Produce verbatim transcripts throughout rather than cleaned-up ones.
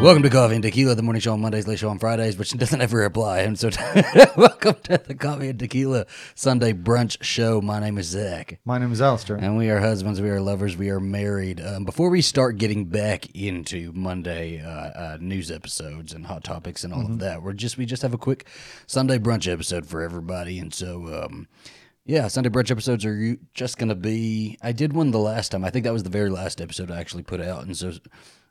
Welcome to Coffee and Tequila, the morning show on Mondays, late show on Fridays, which doesn't ever apply. And so, welcome to the Coffee and Tequila Sunday Brunch Show. My name is Zach. My name is Alistair. And we are husbands, we are lovers, we are married. Um, before we start getting back into Monday uh, uh, news episodes and hot topics and all mm-hmm. of that, we're just we just have a quick Sunday Brunch episode for everybody. And so, um, yeah, Sunday Brunch episodes are just going to be... I did one the last time. I think that was the very last episode I actually put out. And so...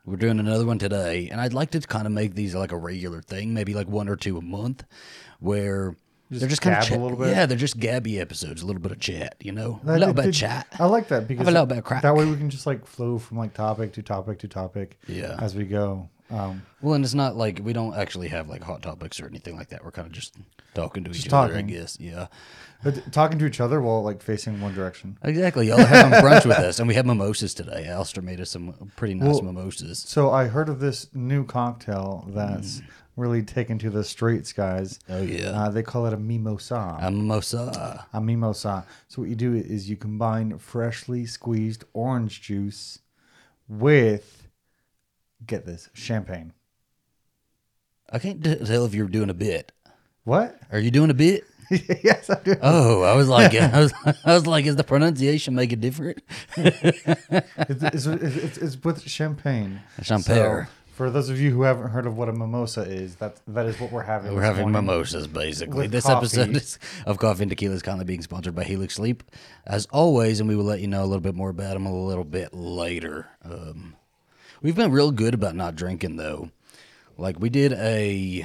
we're doing another one today, and I'd like to kind of make these like a regular thing, maybe like one or two a month, where just they're just kind of chat. A little bit. Yeah, they're just gabby episodes, a little bit of chat, you know, that, a little it, bit it, of chat. I like that because I have a little bit of crack. That way we can just like flow from like topic to topic to topic, yeah, as we go. Um, well, and it's not like we don't actually have like hot topics or anything like that. We're kind of just talking to just each talking. other, I guess. Yeah, but talking to each other while like facing one direction. Exactly. Y'all are having brunch with us, and we have mimosas today. Alistair made us some pretty nice well, mimosas. So I heard of this new cocktail that's mm. really taken to the streets, guys. Oh yeah, uh, they call it a mimosa. A mimosa. A mimosa. So what you do is you combine freshly squeezed orange juice with. Get this, champagne. I can't tell if you're doing a bit. What? Are you doing a bit? Yes, I'm doing. Oh, I was like, I was, I was like, is the pronunciation make it different? it's, it's, it's, it's with champagne. Champagne. So, for those of you who haven't heard of what a mimosa is, that that is what we're having. We're having morning. Mimosas, basically. With this coffee. Episode of Coffee and Tequila is currently being sponsored by Helix Sleep, as always, and we will let you know a little bit more about them a little bit later. Um, We've been real good about not drinking, though. Like, we did a...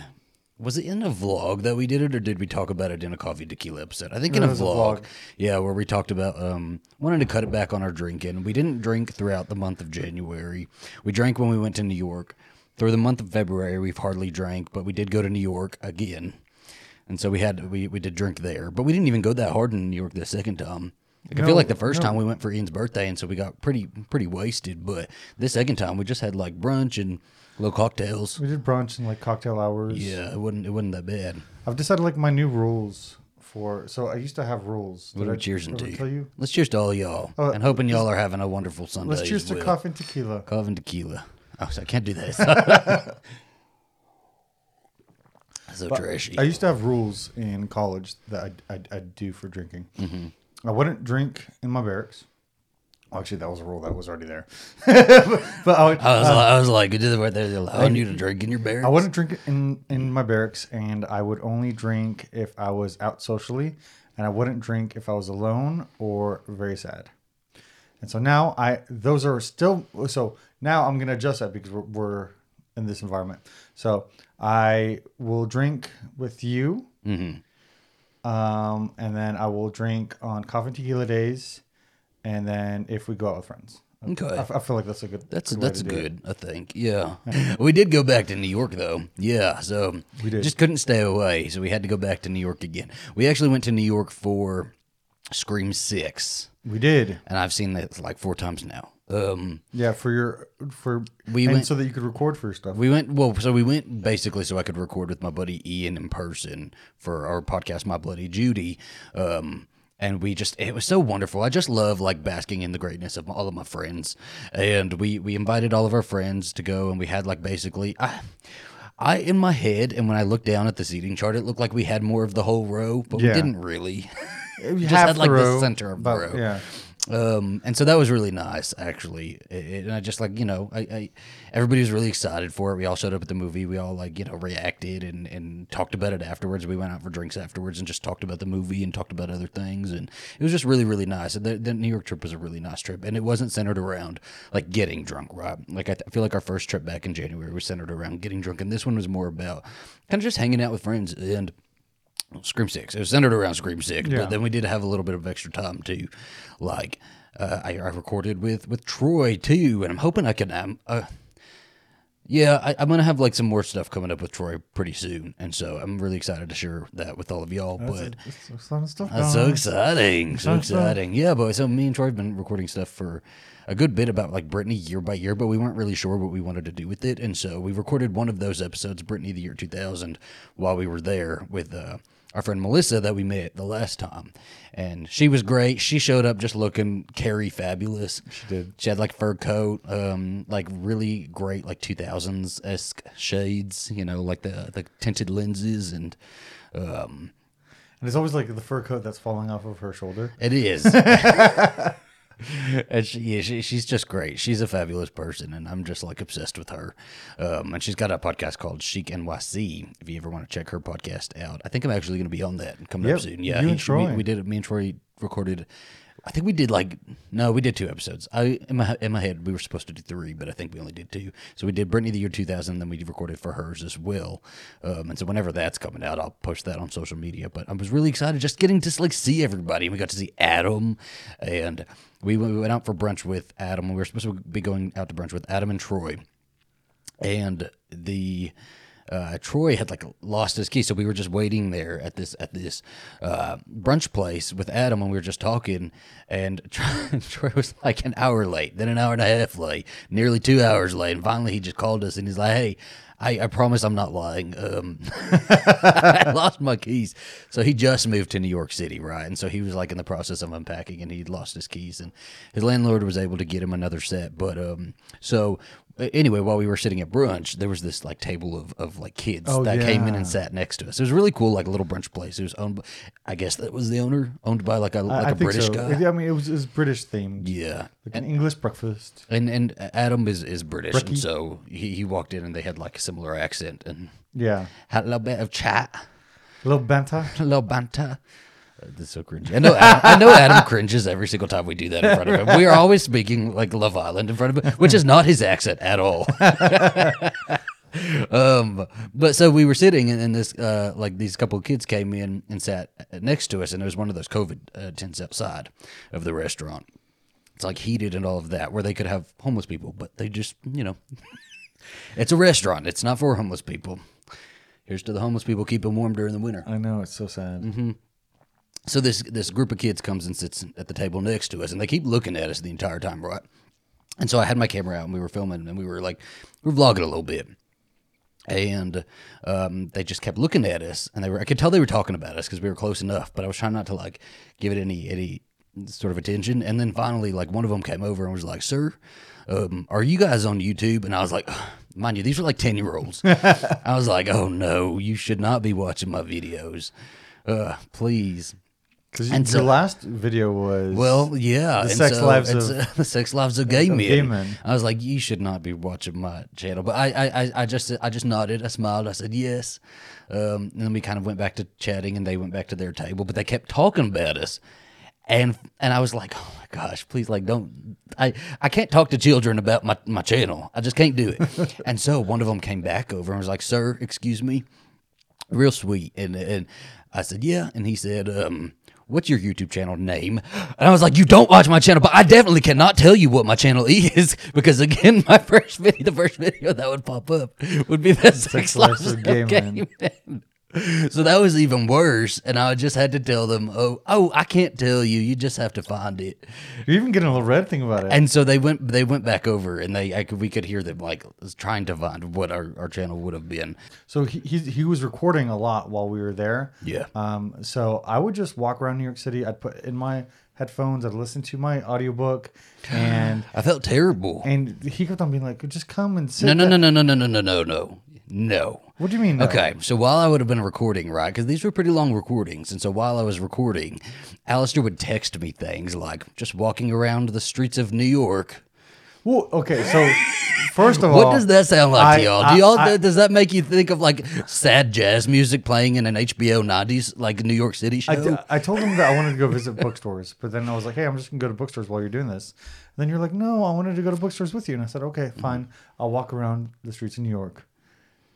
Was it in a vlog that we did it, or did we talk about it in a Coffee Tequila episode? I think in a vlog, a vlog. Yeah, where we talked about um, wanting to cut it back on our drinking. We didn't drink throughout the month of January. We drank when we went to New York. Through the month of February, we've hardly drank, but we did go to New York again. And so we had we, we did drink there. But we didn't even go that hard in New York the second time. Like no, I feel like the first no. time we went for Ian's birthday, and so we got pretty pretty wasted. But this second time, we just had like brunch and little cocktails. We did brunch and like cocktail hours. Yeah, it wasn't it wasn't that bad. I've decided like my new rules for. So I used to have rules. What are cheersing to? Tell you? Let's cheers to all y'all, uh, and hoping y'all are having a wonderful Sunday. Let's cheers to well. Coffee and Tequila. Coffee and Tequila. Oh, so I can't do that. So but trashy. I used to have rules in college that I I, I do for drinking. Mm-hmm. I wouldn't drink in my barracks. Well, actually, that was a rule that was already there. but, but I, would, I, was uh, like, I was like, "Did right there? They're allowing you to drink in your barracks?" I wouldn't drink in in my barracks, and I would only drink if I was out socially, and I wouldn't drink if I was alone or very sad. And so now I those are still so now I'm gonna adjust that because we're, we're in this environment. So I will drink with you. Mm-hmm. Um, and then I will drink on Coffee and Tequila days, and then if we go out with friends. Okay. I, I feel like that's a good That's, good that's good, it. I think. Yeah. We did go back to New York, though. Yeah, so we did. Just couldn't stay away, so we had to go back to New York again. We actually went to New York for Scream Six. We did. And I've seen that like four times now. Um, yeah, for your, for, we and went, so that you could record for your stuff. We went, well, so we went basically so I could record with my buddy Ian in person for our podcast, My Bloody Judy. Um, and we just, it was so wonderful. I just love like basking in the greatness of my, all of my friends. And we, we invited all of our friends to go, and we had like basically, I, I, in my head, and when I looked down at the seating chart, it looked like we had more of the whole row, but yeah. we didn't really. We just had like row, the center of but, the row. Yeah. Um, and so that was really nice, actually. It, it, and I just like, you know, I, I, everybody was really excited for it. We all showed up at the movie. We all like, you know, reacted and, and talked about it afterwards. We went out for drinks afterwards and just talked about the movie and talked about other things. And it was just really, really nice. The, the New York trip was a really nice trip. And it wasn't centered around like getting drunk, right? Like I, th- I feel like our first trip back in January was centered around getting drunk. And this one was more about kind of just hanging out with friends and Scream Six. It was centered around Scream Six, yeah. But then we did have a little bit of extra time too. Like uh, I, I recorded with, with Troy too, and I'm hoping I can. Um, uh, yeah, I, I'm gonna have like some more stuff coming up with Troy pretty soon, and so I'm really excited to share that with all of y'all. That's but a, that's exciting stuff. That's so exciting, so that's exciting. Fun. Yeah, but so me and Troy have been recording stuff for a good bit about like Britney year by year, but we weren't really sure what we wanted to do with it, and so we recorded one of those episodes, Britney the year two thousand, while we were there with. Uh, our friend Melissa that we met the last time. And she was great. She showed up just looking Carrie fabulous. She did. She had like fur coat, um, like really great like two thousands-esque shades, you know, like the, the tinted lenses and... Um, and it's always like the fur coat that's falling off of her shoulder. It is. And she, yeah, she, she's just great. She's a fabulous person, and I'm just like obsessed with her. Um, and she's got a podcast called Chic N Y C. If you ever want to check her podcast out, I think I'm actually going to be on that coming yep, up soon. Yeah, you and he, Troy. We, we did. Me and Troy recorded. I think we did like no, we did two episodes. I in my in my head we were supposed to do three, but I think we only did two. So we did Britney the year two thousand, and then we recorded for hers as well. Um, and so whenever that's coming out, I'll post that on social media. But I was really excited just getting to like see everybody. We got to see Adam, and we we went out for brunch with Adam. We were supposed to be going out to brunch with Adam and Troy, and the. Uh, Troy had like lost his key, so we were just waiting there at this at this uh, brunch place with Adam, and we were just talking. And Troy was like an hour late, then an hour and a half late, nearly two hours late, and finally he just called us and he's like, "Hey, I, I promise I'm not lying. Um, I lost my keys." So he just moved to New York City, right? And so he was like in the process of unpacking, and he'd lost his keys, and his landlord was able to get him another set. But um, so. Anyway, while we were sitting at brunch, there was this like table of, of like kids oh, that yeah. came in and sat next to us. It was really cool, like a little brunch place. It was owned, by, I guess that was the owner owned by like a like I a British so. guy. Yeah, I mean, it was, it was British themed. Yeah, like an and, English breakfast. And and Adam is, is British, Bricky. And so he, he walked in and they had like a similar accent and yeah, had a little bit of chat, a little banter, a little banter. This is so cringy. I know, Adam, I know Adam cringes every single time we do that in front of him. We are always speaking like Love Island in front of him, which is not his accent at all. um, but so we were sitting, and, and this uh, like these couple of kids came in and sat next to us, and it was one of those COVID uh, tents outside of the restaurant. It's like heated and all of that, where they could have homeless people, but they just, you know, it's a restaurant. It's not for homeless people. Here's to the homeless people keeping warm during the winter. I know, it's so sad. Mm-hmm. So this this group of kids comes and sits at the table next to us, and they keep looking at us the entire time, right? And so I had my camera out, and we were filming, and we were like, we were vlogging a little bit. And um, they just kept looking at us, and they were I could tell they were talking about us because we were close enough, but I was trying not to, like, give it any any sort of attention. And then finally, like, one of them came over and was like, "Sir, um, are you guys on YouTube?" And I was like... Mind you, these were like ten-year-olds. I was like, "Oh, no, you should not be watching my videos. Uh, please." Because your so, last video was well, yeah, the sex so, lives of uh, the sex lives of gay, of men. gay men. I was like, "You should not be watching my channel," but I, I, I just, I just nodded, I smiled, I said yes, um, and then we kind of went back to chatting, and they went back to their table, but they kept talking about us, and and I was like, "Oh my gosh, please, like, don't, I, I can't talk to children about my my channel, I just can't do it." And so one of them came back over and was like, "Sir, excuse me," real sweet, and and I said, "Yeah," and he said, um. "What's your YouTube channel name?" And I was like, "You don't watch my channel, but I definitely cannot tell you what my channel is because, again, my first video, the first video that would pop up would be that Sex Lives of Gay Men." So that was even worse, and I just had to tell them, "Oh, oh, I can't tell you. You just have to find it." You're even getting a little red thing about it. And so they went, they went back over, and they, I could, we could hear them like trying to find what our, our channel would have been. So he, he he was recording a lot while we were there. Yeah. Um. So I would just walk around New York City. I'd put in my headphones. I'd listen to my audiobook, and I felt terrible. And he kept on being like, "Just come and sit." No, no, no, no, no, no, no, no, no, no. No. What do you mean? No? Okay, so while I would have been recording, right, because these were pretty long recordings, and so while I was recording, Alistair would text me things like, "Just walking around the streets of New York." Well, okay, so first of all... What does that sound like I, to y'all? Do y'all I, I, does that make you think of, like, sad jazz music playing in an H B O nineties, like, New York City show? I, I told him that I wanted to go visit bookstores, but then I was like, "Hey, I'm just going to go to bookstores while you're doing this." And then you're like, "No, I wanted to go to bookstores with you." And I said, "Okay, fine, mm-hmm. I'll walk around the streets of New York,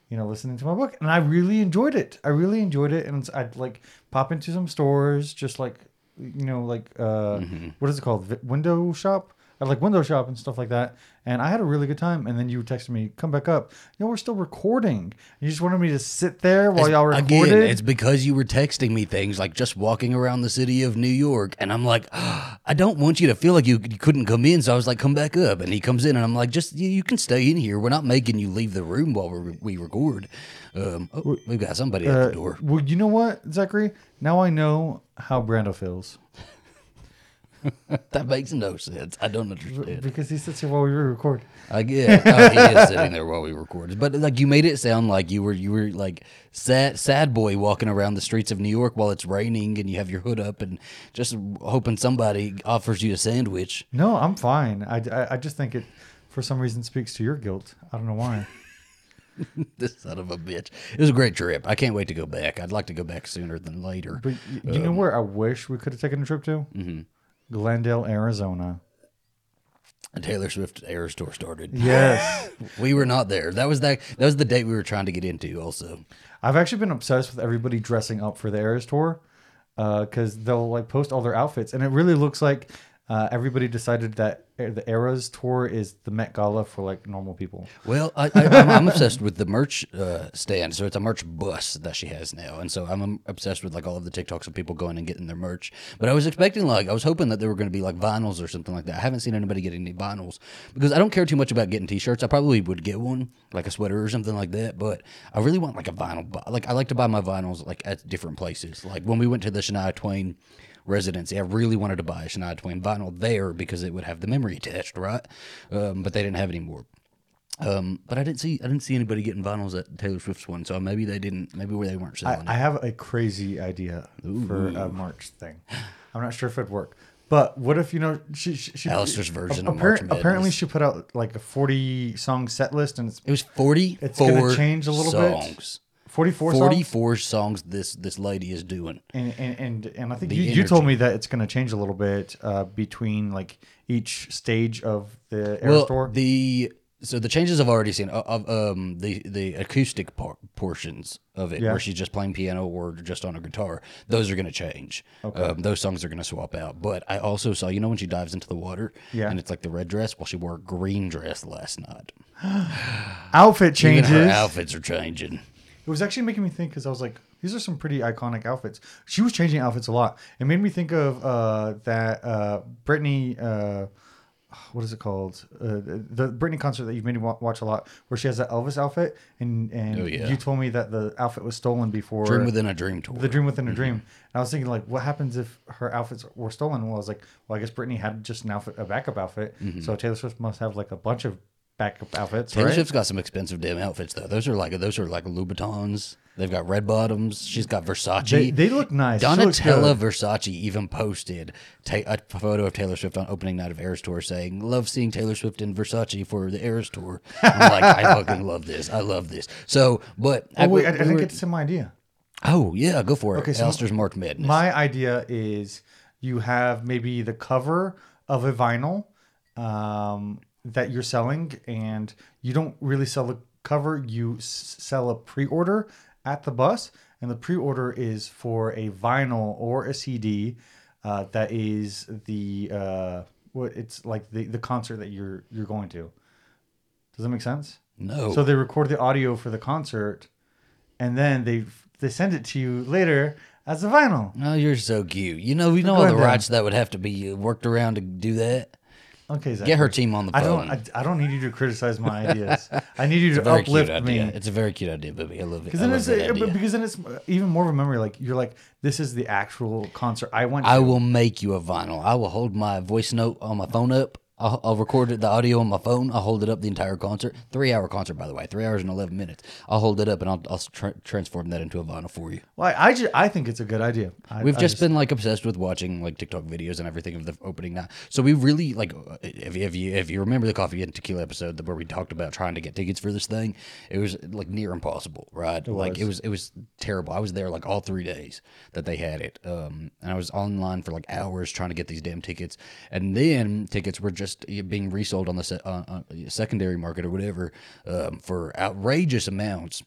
you know, listening to my book," and I really enjoyed it. I really enjoyed it, and I'd like pop into some stores, just like, you know, like uh, mm-hmm. what is it called, v- window shop? at like window shop and stuff like that. And I had a really good time. And then you texted me, come back up. You know, we're still recording. You just wanted me to sit there while it's, y'all recorded. Again, it's because you were texting me things like just walking around the city of New York. And I'm like, oh, I don't want you to feel like you, you couldn't come in. So I was like, come back up. And he comes in and I'm like, just you, you can stay in here. We're not making you leave the room while we, we record. Um, oh, we've got somebody uh, at the door. Well, you know what, Zachary? Now I know how Brando feels. That makes no sense. I don't understand. Because he sits here while we record. I guess oh, he is sitting there while we record. But like you made it sound like you were you were like sad sad boy walking around the streets of New York while it's raining and you have your hood up and just hoping somebody offers you a sandwich. No, I'm fine. I, I, I just think it for some reason speaks to your guilt. I don't know why. This son of a bitch. It was a great trip. I can't wait to go back. I'd like to go back sooner than later. But you, you um, know where I wish we could have taken a trip to? Mm-hmm. Glendale, Arizona. And Taylor Swift Eras Tour started. Yes. We were not there. That was that. That was the date we were trying to get into also. I've actually been obsessed with everybody dressing up for the Eras Tour because uh, they'll like post all their outfits. And it really looks like uh, everybody decided that the Eras Tour is the Met Gala for like normal people. Well, I, I, I'm, I'm obsessed with the merch uh, stand. So it's a merch bus that she has now. And so I'm um, obsessed with like all of the TikToks of people going and getting their merch. But I was expecting like, I was hoping that there were going to be like vinyls or something like that. I haven't seen anybody getting any vinyls because I don't care too much about getting t-shirts. I probably would get one, like a sweater or something like that. But I really want like a vinyl. Like I like to buy my vinyls like at different places. Like when we went to the Shania Twain residency, I really wanted to buy a Shania Twain vinyl there because it would have the memory attached, right? Um, but they didn't have any more. Um, but I didn't see I didn't see anybody getting vinyls at Taylor Swift's one, so maybe they didn't. Maybe where they weren't selling. I, it. I have a crazy idea Ooh. for a March thing. I'm not sure if it'd work, but what if you know she? she, she Alistair's version a, of March Madness. Apparently, she put out like a forty song set list, and it's it was forty. It's going to change a little songs. bit. Forty-four songs? Forty-four songs this this lady is doing. And and, and, and I think you, you told me that it's going to change a little bit uh, between like each stage of the Eras Tour. Well, the so the changes I've already seen of um the the acoustic por- portions of it, yeah. where she's just playing piano or just on a guitar, those are going to change. Okay. Um, those songs are going to swap out. But I also saw, you know, when she dives into the water, yeah. and it's like the red dress. Well, she wore a green dress last night. Outfit changes. Even her outfits are changing. It was actually making me think because I was like, these are some pretty iconic outfits. She was changing outfits a lot. It made me think of uh, that uh, Britney, uh, what is it called? Uh, the Britney concert that you've made me watch a lot where she has that Elvis outfit. And, and oh, yeah. you told me that the outfit was stolen before. Dream Within a Dream tour. The Dream Within mm-hmm. a Dream. And I was thinking like, what happens if her outfits were stolen? Well, I was like, well, I guess Britney had just an outfit, a backup outfit. Mm-hmm. So Taylor Swift must have like a bunch of backup outfits. Taylor Swift's got some expensive damn outfits though. Those are like those are like Louboutins. They've got red bottoms. She's got Versace. They, they look nice. Donatella Versace even posted ta- a photo of Taylor Swift on opening night of Eras Tour, saying, "Love seeing Taylor Swift in Versace for the Eras Tour." I'm like, I fucking love this. I love this. So, but oh, I, wait, I, I think it's some idea. Oh yeah, go for it. Okay, so Alistair's March Madness. My idea is you have maybe the cover of a vinyl. Um, that you're selling, and you don't really sell the cover, you s- sell a pre-order at the bus, and the pre-order is for a vinyl or a C D uh, that is the uh, what it's like the, the concert that you're you're going to. Does that make sense? No. So they record the audio for the concert, and then they they send it to you later as a vinyl. Oh, you're so cute. You know, we know all the rights that would have to be worked around to do that. Okay, Zach. Get her team on the phone. I don't, I, I don't need you to criticize my ideas. I need you to uplift me. It's a very cute idea, baby. I love it. I love that idea. Because then it's even more of a memory. Like you're like, this is the actual concert I want. I will make you a vinyl. I will hold my voice note on my phone up. I'll, I'll record the audio on my phone. I'll hold it up the entire concert. Three hour concert, by the way. Three hours and eleven minutes. I'll hold it up and I'll, I'll tra- transform that into a vinyl for you. Well, I, I, just, I think it's a good idea. I, We've I just, just been like obsessed with watching like TikTok videos and everything of the opening night. So we really like if, if you if you remember the Coffee and Tequila episode where we talked about trying to get tickets for this thing, it was like near impossible, right? It like was. it was it was terrible. I was there like all three days that they had it, um, and I was online for like hours trying to get these damn tickets, and then tickets were just. being resold on the se- uh, uh, secondary market or whatever um, for outrageous amounts.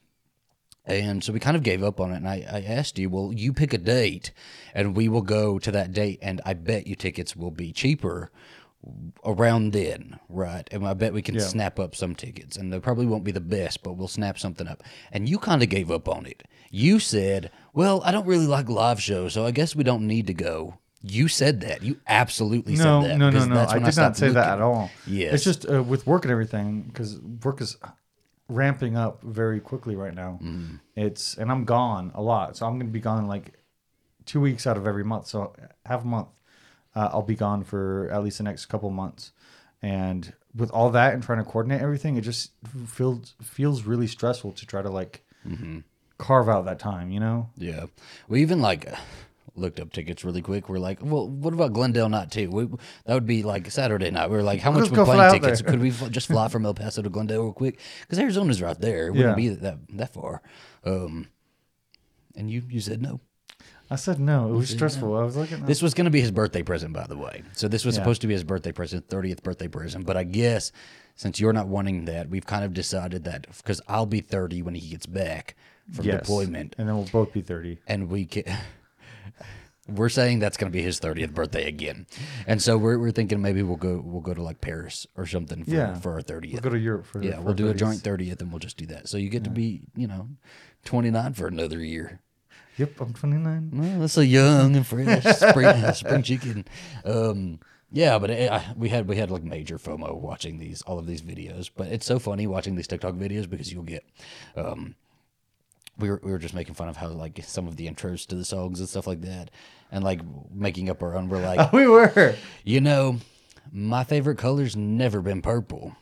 And so we kind of gave up on it. And I, I asked you, well, you pick a date and we will go to that date. And I bet you tickets will be cheaper around then, right? And I bet we can yeah. snap up some tickets, and they probably won't be the best, but we'll snap something up. And you kind of gave up on it. You said, well, I don't really like live shows, so I guess we don't need to go. You said that. You absolutely no, said that. No, no, no, no. I did I not say looking. that at all. Yes. It's just uh, with work and everything, because work is ramping up very quickly right now. Mm. It's and I'm gone a lot, so I'm going to be gone like two weeks out of every month. So half a month, uh, I'll be gone for at least the next couple months. And with all that and trying to coordinate everything, it just feels feels really stressful to try to like mm-hmm. carve out that time, you know? Yeah. We even like. looked up tickets really quick. We're like, well, what about Glendale night too? We, that would be like Saturday night. We were like, how much would plane tickets? Could we just fly from El Paso to Glendale real quick? Because Arizona's right there. It wouldn't yeah. be that that far. Um, and you you said no. I said no. It was stressful. I was looking. This was going to be his birthday present, by the way. So this was yeah. supposed to be his birthday present, thirtieth birthday present. But I guess since you're not wanting that, we've kind of decided that because I'll be thirty when he gets back from yes. deployment, and then we'll both be thirty, and we can. We're saying that's going to be his thirtieth birthday again, and so we're we're thinking maybe we'll go we'll go to like Paris or something for, yeah. for our thirtieth. We'll go to Europe for yeah. For we'll do thirties. A joint thirtieth, and we'll just do that. So you get yeah. to be you know twenty nine for another year. Yep, I'm twenty nine. Well, that's a young and fresh spring spring chicken. Um, yeah, but it, I, we had we had like major FOMO watching these all of these videos. But it's so funny watching these TikTok videos because you'll get. Um, We were, we were just making fun of how, like, some of the intros to the songs and stuff like that. And, like, making up our own. We're like... we were. You know, my favorite color's never been purple.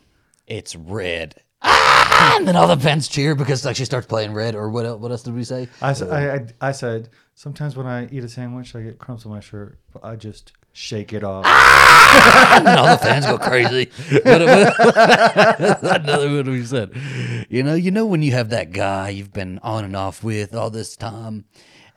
It's red. Ah! And then all the fans cheer because, like, she starts playing red. Or what else, what else did we say? I, uh, I, I, I said, sometimes when I eat a sandwich, I get crumbs on my shirt. But I just... shake it off. Ah! And all the fans go crazy. Another one we said. You know, you know when you have that guy you've been on and off with all this time,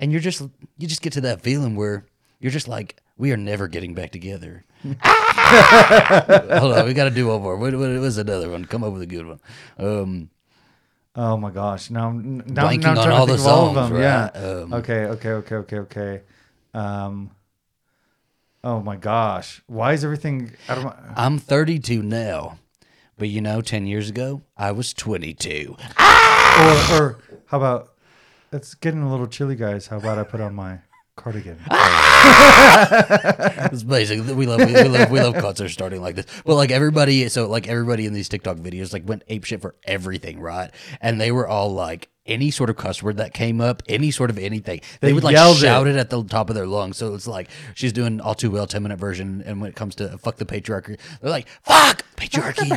and you're just you just get to that feeling where you're just like, we are never getting back together. Ah! Hold on, we got to do one more. What, what was another one? Come up with a good one. Um, oh my gosh, now I'm, now, now I'm trying to think of all of them. Yeah. Um, okay. Okay. Okay. Okay. Okay. Um. Oh my gosh. Why is everything out of my... I'm thirty-two now, but you know, ten years ago, I was twenty-two. Ah! Or, or how about, it's getting a little chilly, guys. How about I put on my cardigan? Ah! It's basically, we love, we, we love, we love concerts starting like this. But like everybody, so like everybody in these TikTok videos, like went apeshit for everything, right? And they were all like, any sort of cuss word that came up, any sort of anything, they, they would like shout it. it at the top of their lungs. So it's like she's doing All Too Well ten minute version, and when it comes to fuck the patriarchy, they're like fuck patriarchy,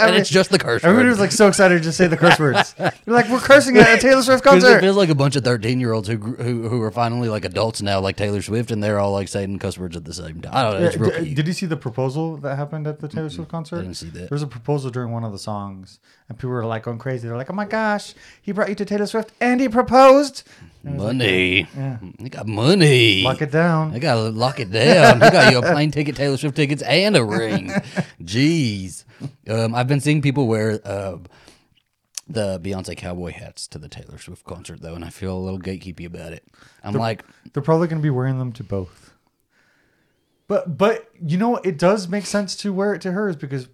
and it's just the curse. Everybody word. was like so excited to just say the curse words. They're like, we're cursing at a Taylor Swift concert. It feels like a bunch of thirteen year olds who, who who are finally like adults now, like Taylor Swift, and they're all like saying cuss words at the same time. I don't know. It's real cute. Did you see the proposal that happened at the Taylor mm-hmm. Swift concert? I didn't see that. There was a proposal during one of the songs, and people were like going crazy. They're like, oh my gosh. He brought you to Taylor Swift and he proposed. Money. Like, yeah. He got money. Lock it down. They got to lock it down. He got you a plane ticket, Taylor Swift tickets, and a ring. Jeez. Um, I've been seeing people wear uh, the Beyonce cowboy hats to the Taylor Swift concert, though, and I feel a little gatekeepy about it. I'm they're, like... They're probably going to be wearing them to both. But, but you know, it does make sense to wear it to hers because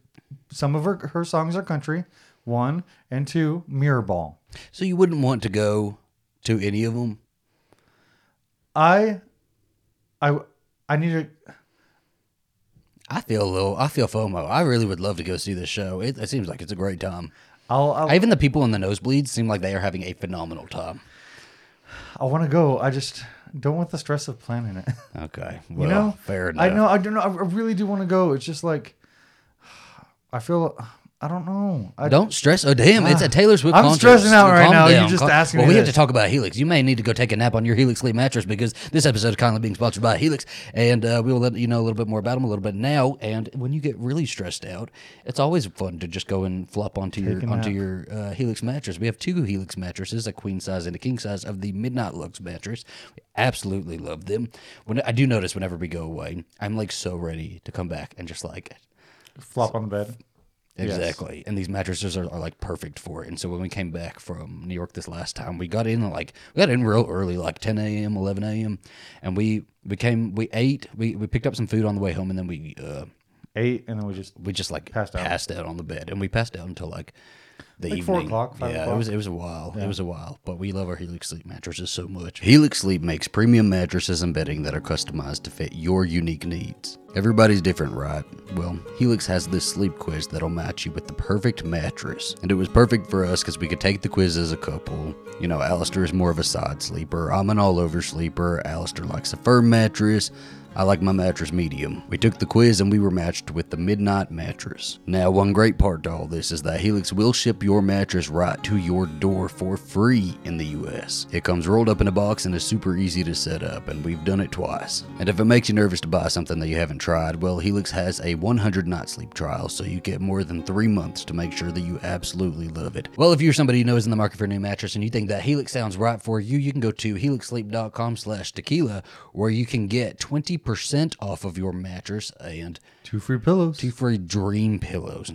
some of her, her songs are country. One, and two, mirror ball. So you wouldn't want to go to any of them? I, I, I need to... I feel a little, I feel FOMO. I really would love to go see this show. It, it seems like it's a great time. I'll, I'll, Even the people in the nosebleeds seem like they are having a phenomenal time. I want to go. I just don't want the stress of planning it. Okay. Well, you know, fair enough. I know. I don't know. I really do want to go. It's just like, I feel... I don't know. I, don't stress. Oh, damn. Uh, it's a Taylor Swift concert. I'm stressing out right now. You're just asking me. Well, we have to talk about Helix. You may need to go take a nap on your Helix Sleep mattress because this episode is kindly being sponsored by Helix. And uh, we will let you know a little bit more about them a little bit now. And when you get really stressed out, it's always fun to just go and flop onto your onto your uh, Helix mattress. We have two Helix mattresses, a queen size and a king size of the Midnight Luxe mattress. We absolutely love them. When I do notice whenever we go away, I'm like so ready to come back and just like... flop on the bed. Exactly. Yes. And these mattresses are, are like perfect for it. And so when we came back from New York this last time, we got in like we got in real early, like ten a.m., eleven a.m. And we we came, we ate, we, we picked up some food on the way home, and then we uh, ate, and then we just we just like passed out. passed out on the bed, and we passed out until like the like evening, four o'clock, five yeah, o'clock. It was it was a while, yeah. it was a while. But we love our Helix Sleep mattresses so much. Helix Sleep makes premium mattresses and bedding that are customized to fit your unique needs. Everybody's different, right? Well, Helix has this sleep quiz that'll match you with the perfect mattress. And it was perfect for us because we could take the quiz as a couple. You know, Alistair is more of a side sleeper. I'm an all-over sleeper. Alistair likes a firm mattress. I like my mattress medium. We took the quiz and we were matched with the Midnight mattress. Now, one great part to all this is that Helix will ship your mattress right to your door for free in the U S. It comes rolled up in a box and is super easy to set up, and we've done it twice. And if it makes you nervous to buy something that you haven't tried, well, Helix has a one hundred night sleep trial, so you get more than three months to make sure that you absolutely love it. Well, if you're somebody who knows in the market for a new mattress and you think that Helix sounds right for you, you can go to helix sleep dot com slash tequila, where you can get twenty percent off of your mattress and two free pillows, two free dream pillows,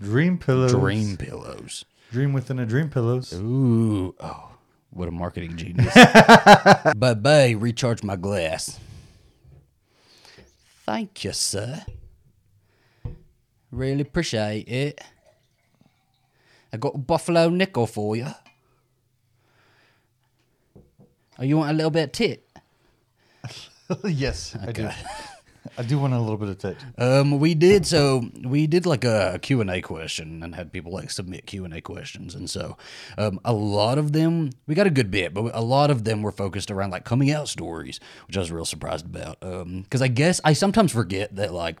dream pillows, dream pillows, dream within a dream pillows. Ooh, oh, what a marketing genius! Bye bye. Recharge my glass. Thank you, sir. Really appreciate it. I got a buffalo nickel for you. Oh, you want a little bit of tit? Yes, okay. I do. I do want a little bit of tit. Um, we did, so we did like a Q and A question and had people like submit Q and A questions. And so um, a lot of them, we got a good bit, but a lot of them were focused around like coming out stories, which I was real surprised about. Um, because I guess I sometimes forget that like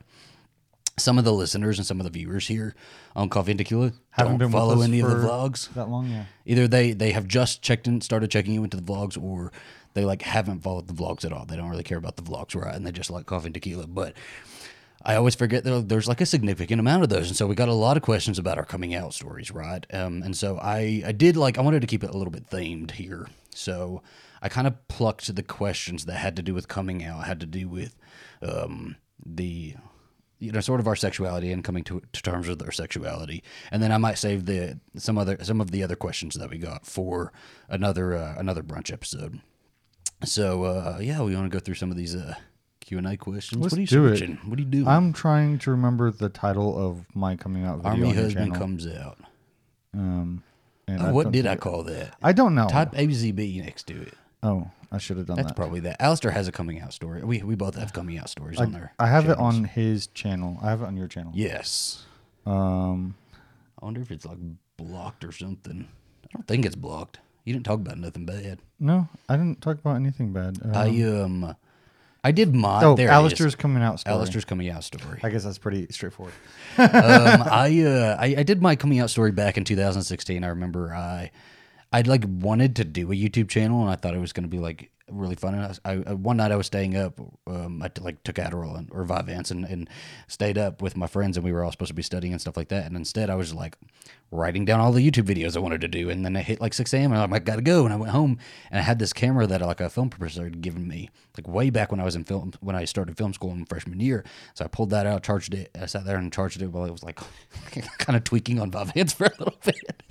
some of the listeners and some of the viewers here on Coffee and Tequila haven't don't follow any of the vlogs that long. Yeah, either they they have just checked in, started checking you into the vlogs, or they like haven't followed the vlogs at all. They don't really care about the vlogs, right? And they just like Coffee and Tequila. But I always forget that there's like a significant amount of those, and so we got a lot of questions about our coming out stories, right? Um, and so I I did like I wanted to keep it a little bit themed here, so I kind of plucked the questions that had to do with coming out, had to do with um the you know, sort of our sexuality and coming to, to terms with our sexuality. And then I might save the some other some of the other questions that we got for another uh, another brunch episode. So, uh, yeah, we want to go through some of these uh, Q and A questions. Let's what are you do searching? It. What are you doing? I'm trying to remember the title of my coming out video. Army on Husband channel. Comes Out. Um, and oh, what did I call that? I don't know. Type A Z B next to it. Oh, I should have done That's that. That's probably that. Alistair has a coming out story. We we both have coming out stories I, on there. I have channels. It on his channel. I have it on your channel. Yes. Um, I wonder if it's like blocked or something. I don't think it's blocked. You didn't talk about nothing bad. No, I didn't talk about anything bad. Um, I um, I did mine. Oh, there Alistair's coming out story. Alistair's coming out story. I guess that's pretty straightforward. um, I uh, I I did my coming out story back in two thousand sixteen. I remember I. I'd like wanted to do a YouTube channel, and I thought it was going to be like really fun. And I, I one night I was staying up. Um, I like took Adderall and, or Vyvanse and, and stayed up with my friends, and we were all supposed to be studying and stuff like that. And instead, I was like writing down all the YouTube videos I wanted to do. And then I hit like six a.m. and I'm like, gotta go. And I went home, and I had this camera that like a film professor had given me like way back when I was in film when I started film school in freshman year. So I pulled that out, charged it. I sat there and charged it while it was like kind of tweaking on Vyvanse for a little bit.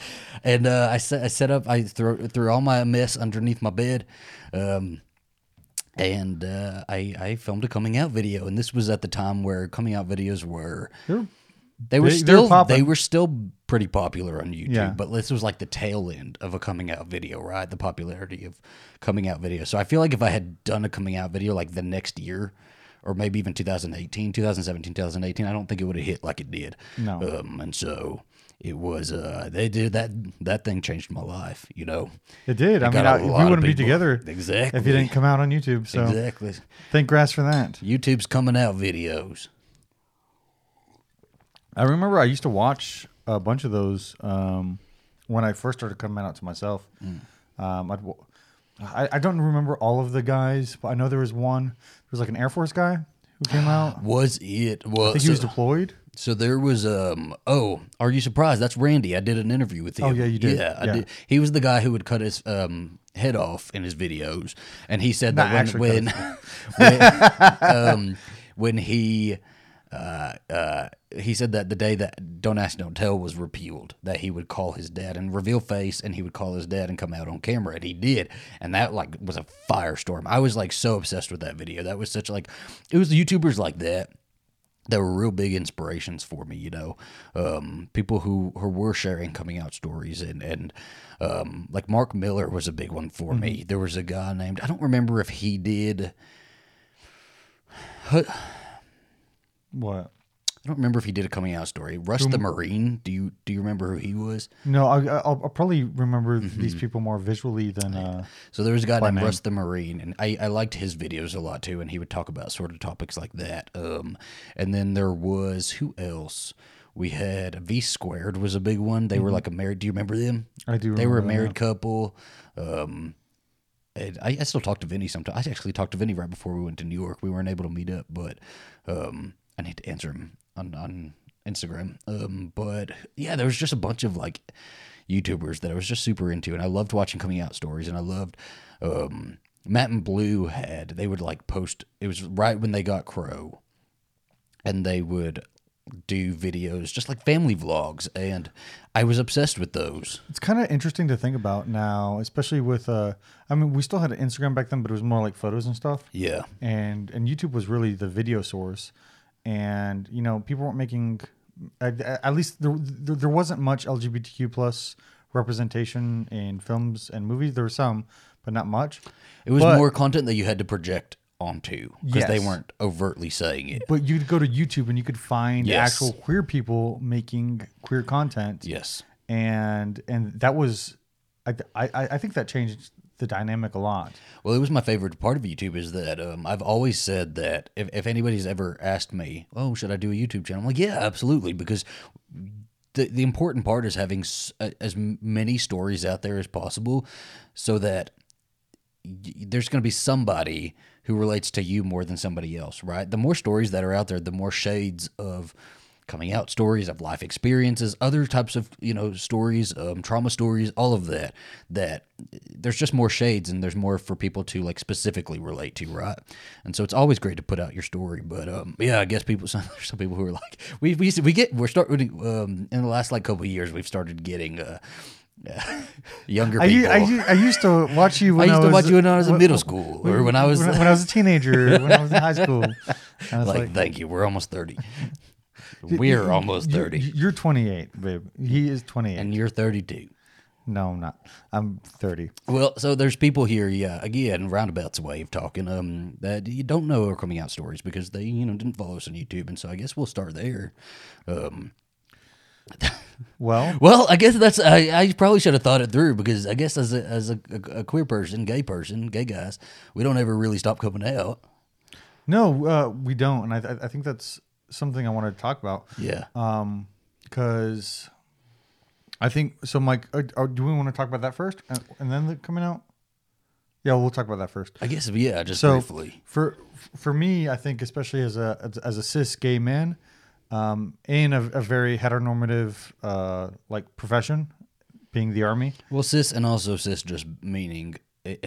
And uh, I set I set up. I threw threw all my mess underneath my bed. Um, And uh, I I filmed a coming out video, and this was at the time where coming out videos were they're, they were they, still they were still pretty popular on YouTube, yeah. But this was like the tail end of a coming out video, right? The popularity of coming out videos. So I feel like if I had done a coming out video like the next year, or maybe even twenty eighteen, twenty seventeen, twenty eighteen, I don't think it would have hit like it did. No, um, and so. It was uh they did that that thing changed my life, you know. It did. I, I mean, I, we wouldn't be together exactly if you didn't come out on YouTube. So exactly, thank grass for that. YouTube's coming out videos. I remember I used to watch a bunch of those um, when I first started coming out to myself. Mm. Um, I'd, I I don't remember all of the guys, but I know there was one. There was like an Air Force guy who came out. Was it? Was I think he was deployed. So there was, um, oh, are you surprised? That's Randy. I did an interview with him. Oh, yeah, you did. Yeah, I yeah. did. He was the guy who would cut his um, head off in his videos. And he said Not that when when, when, um, when he uh, uh, he said that the day that Don't Ask, Don't Tell was repealed, that he would call his dad and reveal face, and he would call his dad and come out on camera, and he did. And that, like, was a firestorm. I was, like, so obsessed with that video. That was such, like, it was YouTubers like that that were real big inspirations for me, you know. Um, people who, who were sharing coming out stories, and, and um, like, Mark Miller was a big one for mm-hmm. me. There was a guy named, I don't remember if he did... What? I don't remember if he did a coming out story. Russ do, the Marine. Do you do you remember who he was? No, I, I'll, I'll probably remember mm-hmm. these people more visually than. Uh, so there was a guy named name. Russ the Marine, and I, I liked his videos a lot too. And he would talk about sort of topics like that. Um, and then there was who else? We had V Squared was a big one. They mm-hmm. were like a married. Do you remember them? I do. They remember were a married that. couple. Um, and I, I still talk to Vinny sometimes. I actually talked to Vinny right before we went to New York. We weren't able to meet up, but um, I need to answer him on, on Instagram. Um, but yeah, there was just a bunch of like YouTubers that I was just super into. And I loved watching coming out stories, and I loved, um, Matt and Blue had, they would like post, it was right when they got Crow, and they would do videos just like family vlogs. And I was obsessed with those. It's kind of interesting to think about now, especially with, uh, I mean, we still had an Instagram back then, but it was more like photos and stuff. Yeah. And, and YouTube was really the video source. And, you know, people weren't making, at, at least there, there there wasn't much L G B T Q plus representation in films and movies. There were some, but not much. It was but, more content that you had to project onto, because yes. they weren't overtly saying it. But you'd go to YouTube and you could find yes. actual queer people making queer content. Yes. And and that was, I I, I think that changed the dynamic a lot. Well, it was my favorite part of YouTube is that um, I've always said that if, if anybody's ever asked me, oh, should I do a YouTube channel? I'm like, yeah, absolutely. Because the the important part is having s- as many stories out there as possible, so that y- there's going to be somebody who relates to you more than somebody else, right? The more stories that are out there, the more shades of coming out stories, of life experiences, other types of, you know, stories, um, trauma stories, all of that, that there's just more shades, and there's more for people to like specifically relate to, right? And so it's always great to put out your story. But um, yeah, I guess people, some, there's some people who are like, we we we get, we're starting, um, in the last like couple of years, we've started getting uh, younger people. I, I, I used to watch you when I, used I was, to watch you when I was in middle school, when, or when I was, when, when I was a teenager, when I was in high school. I was like, like, thank you. We're almost thirty. We're almost thirty. You're twenty-eight, babe. He is twenty-eight. And you're thirty-two. No, I'm not. I'm thirty. Well, so there's people here, yeah, again, roundabouts way of talking, um, that you don't know are coming out stories, because they, you know, didn't follow us on YouTube. And so I guess we'll start there. Um, well, well, I guess that's, I, I probably should have thought it through, because I guess as a, as a, a, a queer person, gay person, gay guys, we don't ever really stop coming out. No, uh, we don't. And I, I think that's something I wanted to talk about. Yeah. Um, because I think, so Mike, uh, do we want to talk about that first and, and then the coming out? Yeah, we'll talk about that first. I guess, yeah, just so briefly. For for me, I think, especially as a as a cis gay man, um, in a, a very heteronormative, uh, like, profession, being the Army. Well, cis, and also cis just meaning... It,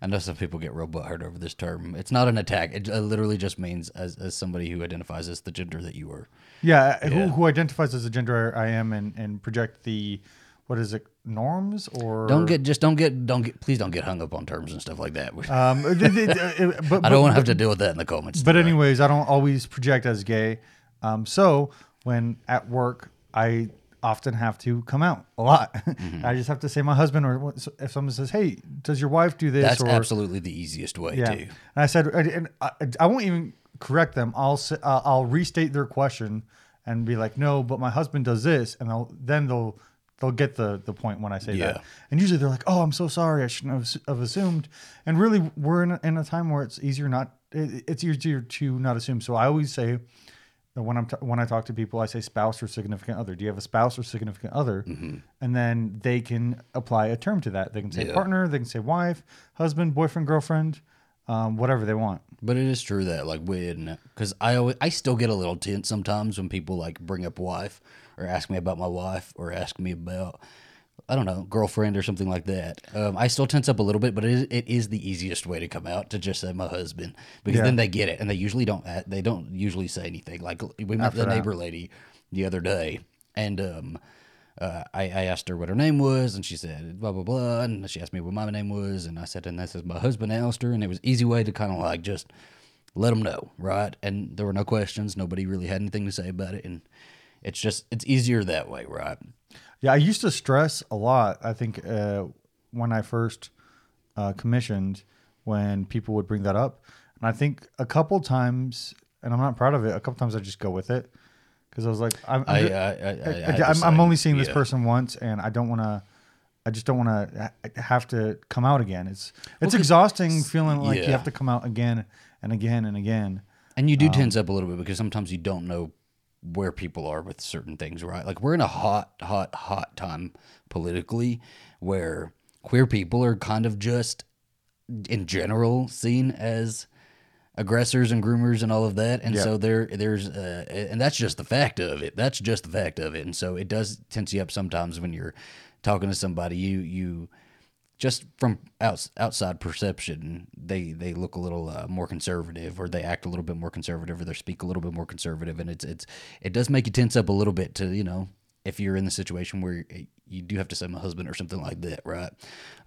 I know some people get real butthurt over this term. It's not an attack. It literally just means as, as somebody who identifies as the gender that you are. Yeah, yeah. Who, who identifies as the gender I am, and, and project the, what is it, norms or don't get just don't get don't get please don't get hung up on terms and stuff like that. Um, it, it, it, but, but, I don't want to have to deal with that in the comments. But anyways, right? I don't always project as gay. Um, so when at work, I often have to come out a lot. Mm-hmm. I just have to say my husband, or if someone says, "Hey, does your wife do this?" That's or, absolutely the easiest way yeah. too. And I said, and I, I won't even correct them. I'll uh, I'll restate their question and be like, "No, but my husband does this," and they'll, then they'll they'll get the the point when I say yeah. that. And usually they're like, "Oh, I'm so sorry. I shouldn't have, have assumed." And really, we're in a, in a time where it's easier not it, it's easier to not assume. So I always say, When I'm t- when I talk to people, I say spouse or significant other. Do you have a spouse or significant other? Mm-hmm. And then they can apply a term to that. They can say yeah. partner. They can say wife, husband, boyfriend, girlfriend, um, whatever they want. But it is true that like when, because I always, I still get a little tense sometimes when people like bring up wife or ask me about my wife or ask me about I don't know, girlfriend or something like that. Um, I still tense up a little bit, but it is, it is the easiest way to come out to just say my husband, because yeah. then they get it, and they usually don't. They don't usually say anything. Like we met the neighbor lady the other day, and um, uh, I, I asked her what her name was, and she said blah blah blah, and she asked me what my name was, and I said, and this is my husband Alistair, and it was an easy way to kind of like just let them know, right? And there were no questions. Nobody really had anything to say about it, and it's just it's easier that way, right? Yeah, I used to stress a lot, I think, uh, when I first uh, commissioned, when people would bring that up. And I think a couple times, and I'm not proud of it, a couple times I just go with it. Because I was like, I'm, I, I, I, I, I, I'm, I'm only seeing this yeah. person once, and I don't want to, I just don't want to have to come out again. It's it's well, exhausting feeling like yeah. you have to come out again and again and again. And you do um, tense up a little bit because sometimes you don't know where people are with certain things, right? Like we're in a hot, hot, hot time politically where queer people are kind of just in general seen as aggressors and groomers and all of that. And yeah. so there, there's, uh, and that's just the fact of it. That's just the fact of it. And so it does tense you up sometimes when you're talking to somebody, you, you just from out, outside perception, they, they look a little uh, more conservative, or they act a little bit more conservative, or they speak a little bit more conservative. And it's, it's, it does make you tense up a little bit to, you know, if you're in the situation where you do have to say my husband or something like that. Right.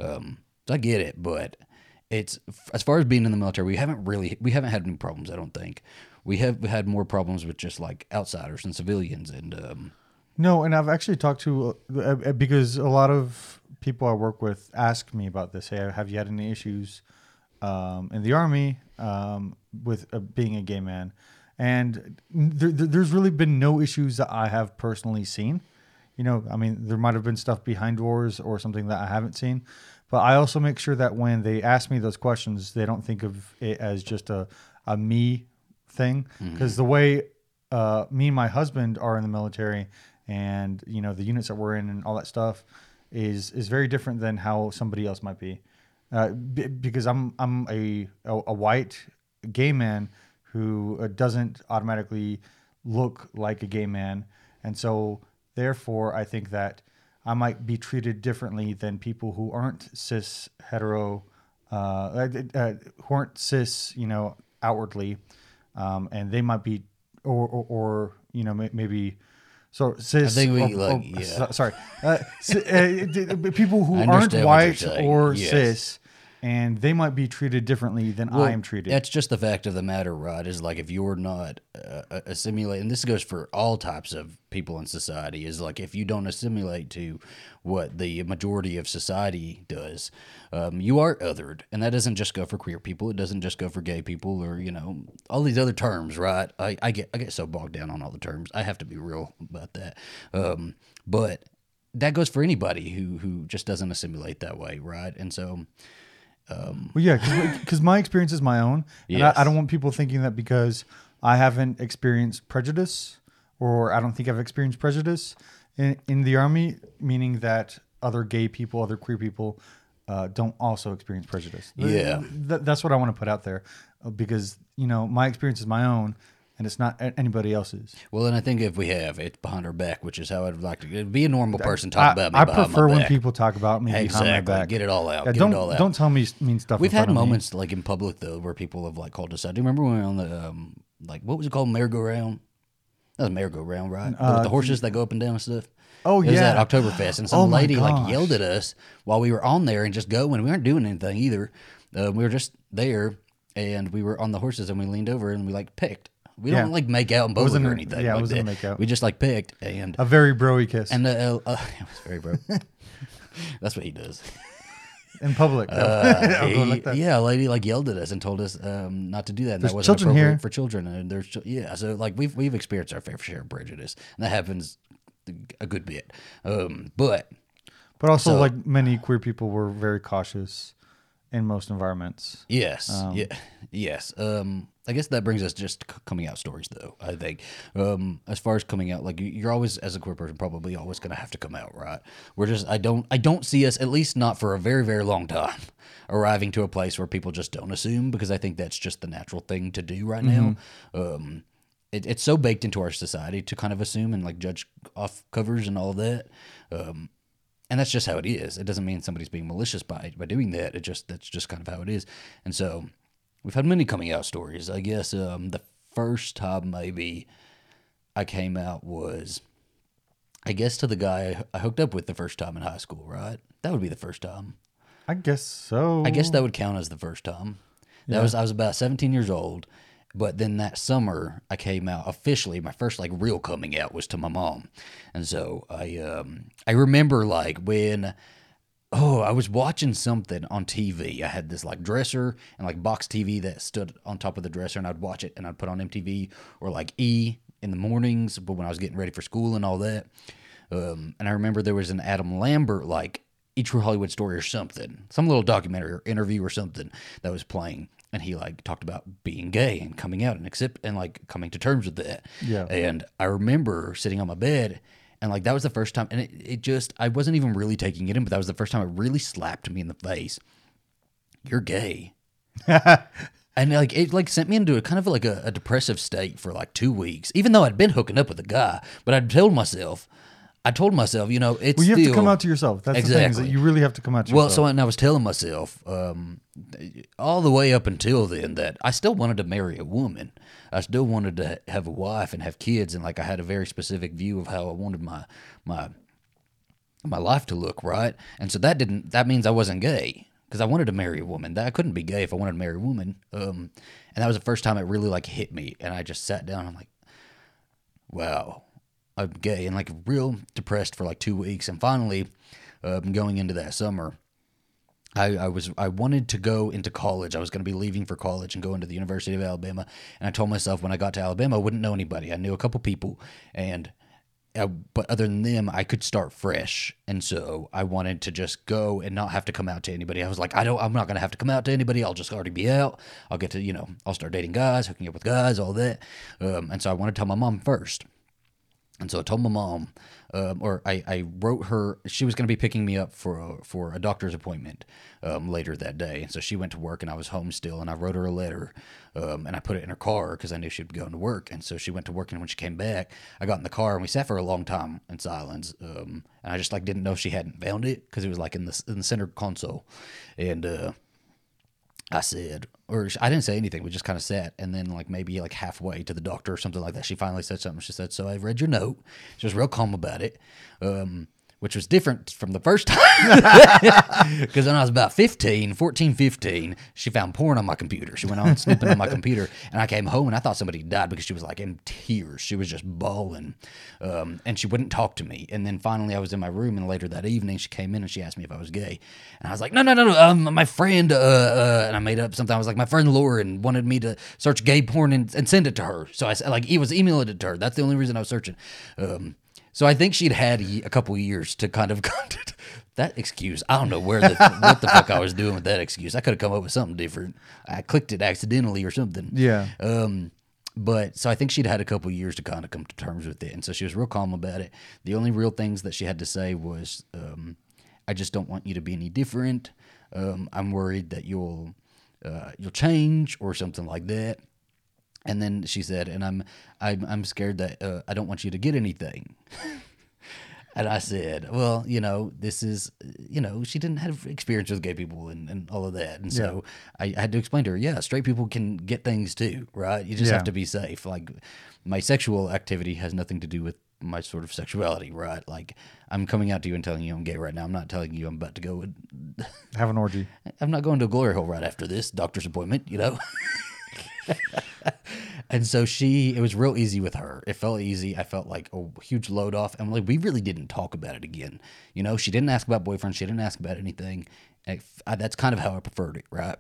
Um, so I get it, but it's, as far as being in the military, we haven't really, we haven't had any problems. I don't think we have had more problems with just like outsiders and civilians. And, um, no. And I've actually talked to, uh, because a lot of people I work with ask me about this. Hey, have you had any issues um, in the Army um, with uh, being a gay man? And th- th- there's really been no issues that I have personally seen. You know, I mean, there might have been stuff behind doors or something that I haven't seen. But I also make sure that when they ask me those questions, they don't think of it as just a, a me thing. Because mm-hmm. the way uh, me and my husband are in the military and, you know, the units that we're in and all that stuff, is is very different than how somebody else might be, uh, b- because I'm I'm a, a a white gay man who doesn't automatically look like a gay man, and so therefore I think that I might be treated differently than people who aren't cis hetero, uh, uh, who aren't cis, you know, outwardly, um, and they might be, or or, or you know, m- maybe. So cis, I think we, or, like, or, yeah. sorry, uh, c- uh, d- people who aren't white or yes. cis, and they might be treated differently than well, I am treated. That's just the fact of the matter, Rod, is like if you're not uh, assimilate, and this goes for all types of people in society, is like if you don't assimilate to what the majority of society does, um, you are othered. And that doesn't just go for queer people. It doesn't just go for gay people or, you know, all these other terms, right? I, I get I get so bogged down on all the terms. I have to be real about that. Um, but that goes for anybody who, who just doesn't assimilate that way, right? And so... Um. Well, yeah, because my experience is my own. And yes. I, I don't want people thinking that because I haven't experienced prejudice, or I don't think I've experienced prejudice in, in the Army, meaning that other gay people, other queer people uh, don't also experience prejudice. Yeah. Th- that's what I want to put out there, because, you know, my experience is my own. And it's not anybody else's. Well, and I think if we have, it's behind our back, which is how I'd like to be a normal person talking about me. I prefer when people talk about me behind my back. Get it all out. Yeah, get don't, it all out. Don't tell me mean stuff. We've had moments like in public though where people have like called us out. Do you remember when we were on the um, like what was it called, merry-go-round? That was merry-go-round, right? Uh, with the horses that go up and down and stuff. Oh yeah, it was at Oktoberfest, and some oh, lady like yelled at us while we were on there and just going. We weren't doing anything either. Uh, we were just there, and we were on the horses, and we leaned over and we like picked. We yeah. don't like make out in public or anything. Yeah, like it wasn't a make out. We just like picked and a very bro-y kiss. And uh, uh, uh, it was very bro. That's what he does in public. Uh, he, like yeah, a lady like yelled at us and told us um, not to do that. And there's that wasn't appropriate here. For children. And there's ch- yeah, so like we've we've experienced our fair share of prejudice, and that happens a good bit. Um, but but also so, like many queer people were very cautious in most environments. Yes. Um, yeah. Yes. Um, I guess that brings us just coming out stories, though, I think. Um, as far as coming out, like, you're always, as a queer person, probably always going to have to come out, right? We're just, I don't I don't see us, at least not for a very, very long time, arriving to a place where people just don't assume, because I think that's just the natural thing to do right mm-hmm. now. Um, it, it's so baked into our society to kind of assume and, like, judge off covers and all that. Um, And that's just how it is. It doesn't mean somebody's being malicious by by doing that. It just that's just kind of how it is. And so we've had many coming out stories. I guess um, the first time maybe I came out was, I guess, to the guy I hooked up with the first time in high school, right? That would be the first time. I guess so. I guess that would count as the first time. That yeah. was I was about seventeen years old. But then that summer, I came out officially. My first like real coming out was to my mom, and so I um, I remember like when oh I was watching something on T V. I had this like dresser and like box T V that stood on top of the dresser, and I'd watch it and I'd put on M T V or like E in the mornings. But when I was getting ready for school and all that, um, and I remember there was an Adam Lambert like E True Hollywood Story or something, some little documentary or interview or something that was playing. And he like talked about being gay and coming out and accept and like coming to terms with that. Yeah. And I remember sitting on my bed and like that was the first time. And it, it just, I wasn't even really taking it in, but that was the first time it really slapped me in the face. You're gay. And like it like sent me into a kind of like a, a depressive state for like two weeks, even though I'd been hooking up with a guy, but I'd told myself, I told myself, you know, it's well, you have still, to come out to yourself. That's exactly. the thing, that you really have to come out to yourself. Well, so and I was telling myself um, all the way up until then that I still wanted to marry a woman. I still wanted to have a wife and have kids, and like I had a very specific view of how I wanted my my my life to look, right? And so that didn't that means I wasn't gay because I wanted to marry a woman. That I couldn't be gay if I wanted to marry a woman. Um, and that was the first time it really like hit me, and I just sat down and I'm like, wow. I'm gay and like real depressed for like two weeks. And finally, um, going into that summer, I, I was I wanted to go into college. I was going to be leaving for college and going to the University of Alabama. And I told myself when I got to Alabama, I wouldn't know anybody. I knew a couple people, and I, but other than them, I could start fresh. And so I wanted to just go and not have to come out to anybody. I was like, I don't. I'm not going to have to come out to anybody. I'll just already be out. I'll get to you know. I'll start dating guys, hooking up with guys, all that. Um, and so I wanted to tell my mom first. And so I told my mom, um, or I, I wrote her, she was going to be picking me up for a, for a doctor's appointment um, later that day. And so she went to work and I was home still, and I wrote her a letter um, and I put it in her car because I knew she'd be going to work. And so she went to work, and when she came back, I got in the car and we sat for a long time in silence. Um, and I just like didn't know she hadn't found it because it was like in the, in the center console. And uh, I said... Or I didn't say anything. We just kind of sat, and then like maybe like halfway to the doctor or something like that, she finally said something. She said, "So I read your note." She was real calm about it, um, which was different from the first time. Because when I was about fifteen, fourteen, fifteen, she found porn on my computer. She went on snooping on my computer, and I came home and I thought somebody died because she was like in tears. She was just bawling, um, and she wouldn't talk to me. And then finally, I was in my room, and later that evening, she came in and she asked me if I was gay, and I was like, "No, no, no, no. Um, my friend," uh, uh, and I made up something. I was like, "My friend Lauren wanted me to search gay porn and, and send it to her." So I like he was emailing it to her. That's the only reason I was searching. Um, So I think she'd had a couple years to kind of that excuse. I don't know where the, what the fuck I was doing with that excuse. I could have come up with something different. I clicked it accidentally or something. Yeah. Um. But so I think she'd had a couple years to kind of come to terms with it, and so she was real calm about it. The only real things that she had to say was, um, "I just don't want you to be any different. Um, I'm worried that you'll uh, you'll change or something like that." And then she said, and I'm I'm, I'm scared that uh, I don't want you to get anything. And I said, well, you know, this is, you know, she didn't have experience with gay people and, and all of that. And so yeah. I, I had to explain to her, yeah, straight people can get things too, right? You just yeah. have to be safe. Like my sexual activity has nothing to do with my sort of sexuality, right? Like I'm coming out to you and telling you I'm gay right now. I'm not telling you I'm about to go and have an orgy. I'm not going to a glory hole right after this doctor's appointment, you know? And so she, it was real easy with her. It felt easy. I felt like a huge load off. And like we really didn't talk about it again. You know, she didn't ask about boyfriends. She didn't ask about anything. I, I, that's kind of how I preferred it, right?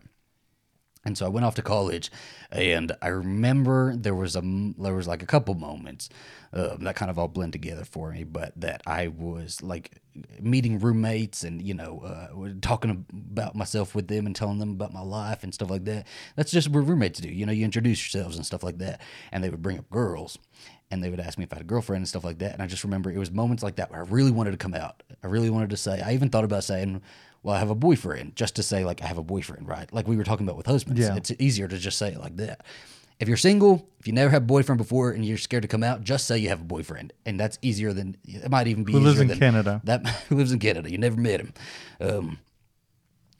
And so I went off to college, and I remember there was a there was like a couple moments um, that kind of all blend together for me, but that I was like meeting roommates and, you know, uh, talking about myself with them and telling them about my life and stuff like that. That's just what roommates do. You know, you introduce yourselves and stuff like that, and they would bring up girls. And they would ask me if I had a girlfriend and stuff like that. And I just remember it was moments like that where I really wanted to come out. I really wanted to say, I even thought about saying, well, I have a boyfriend, just to say, like, I have a boyfriend, right? Like we were talking about with husbands. Yeah. It's easier to just say it like that. If you're single, if you never had a boyfriend before and you're scared to come out, just say you have a boyfriend. And that's easier than, it might even be who easier than. Who lives in Canada. That, who lives in Canada. You never met him. Um,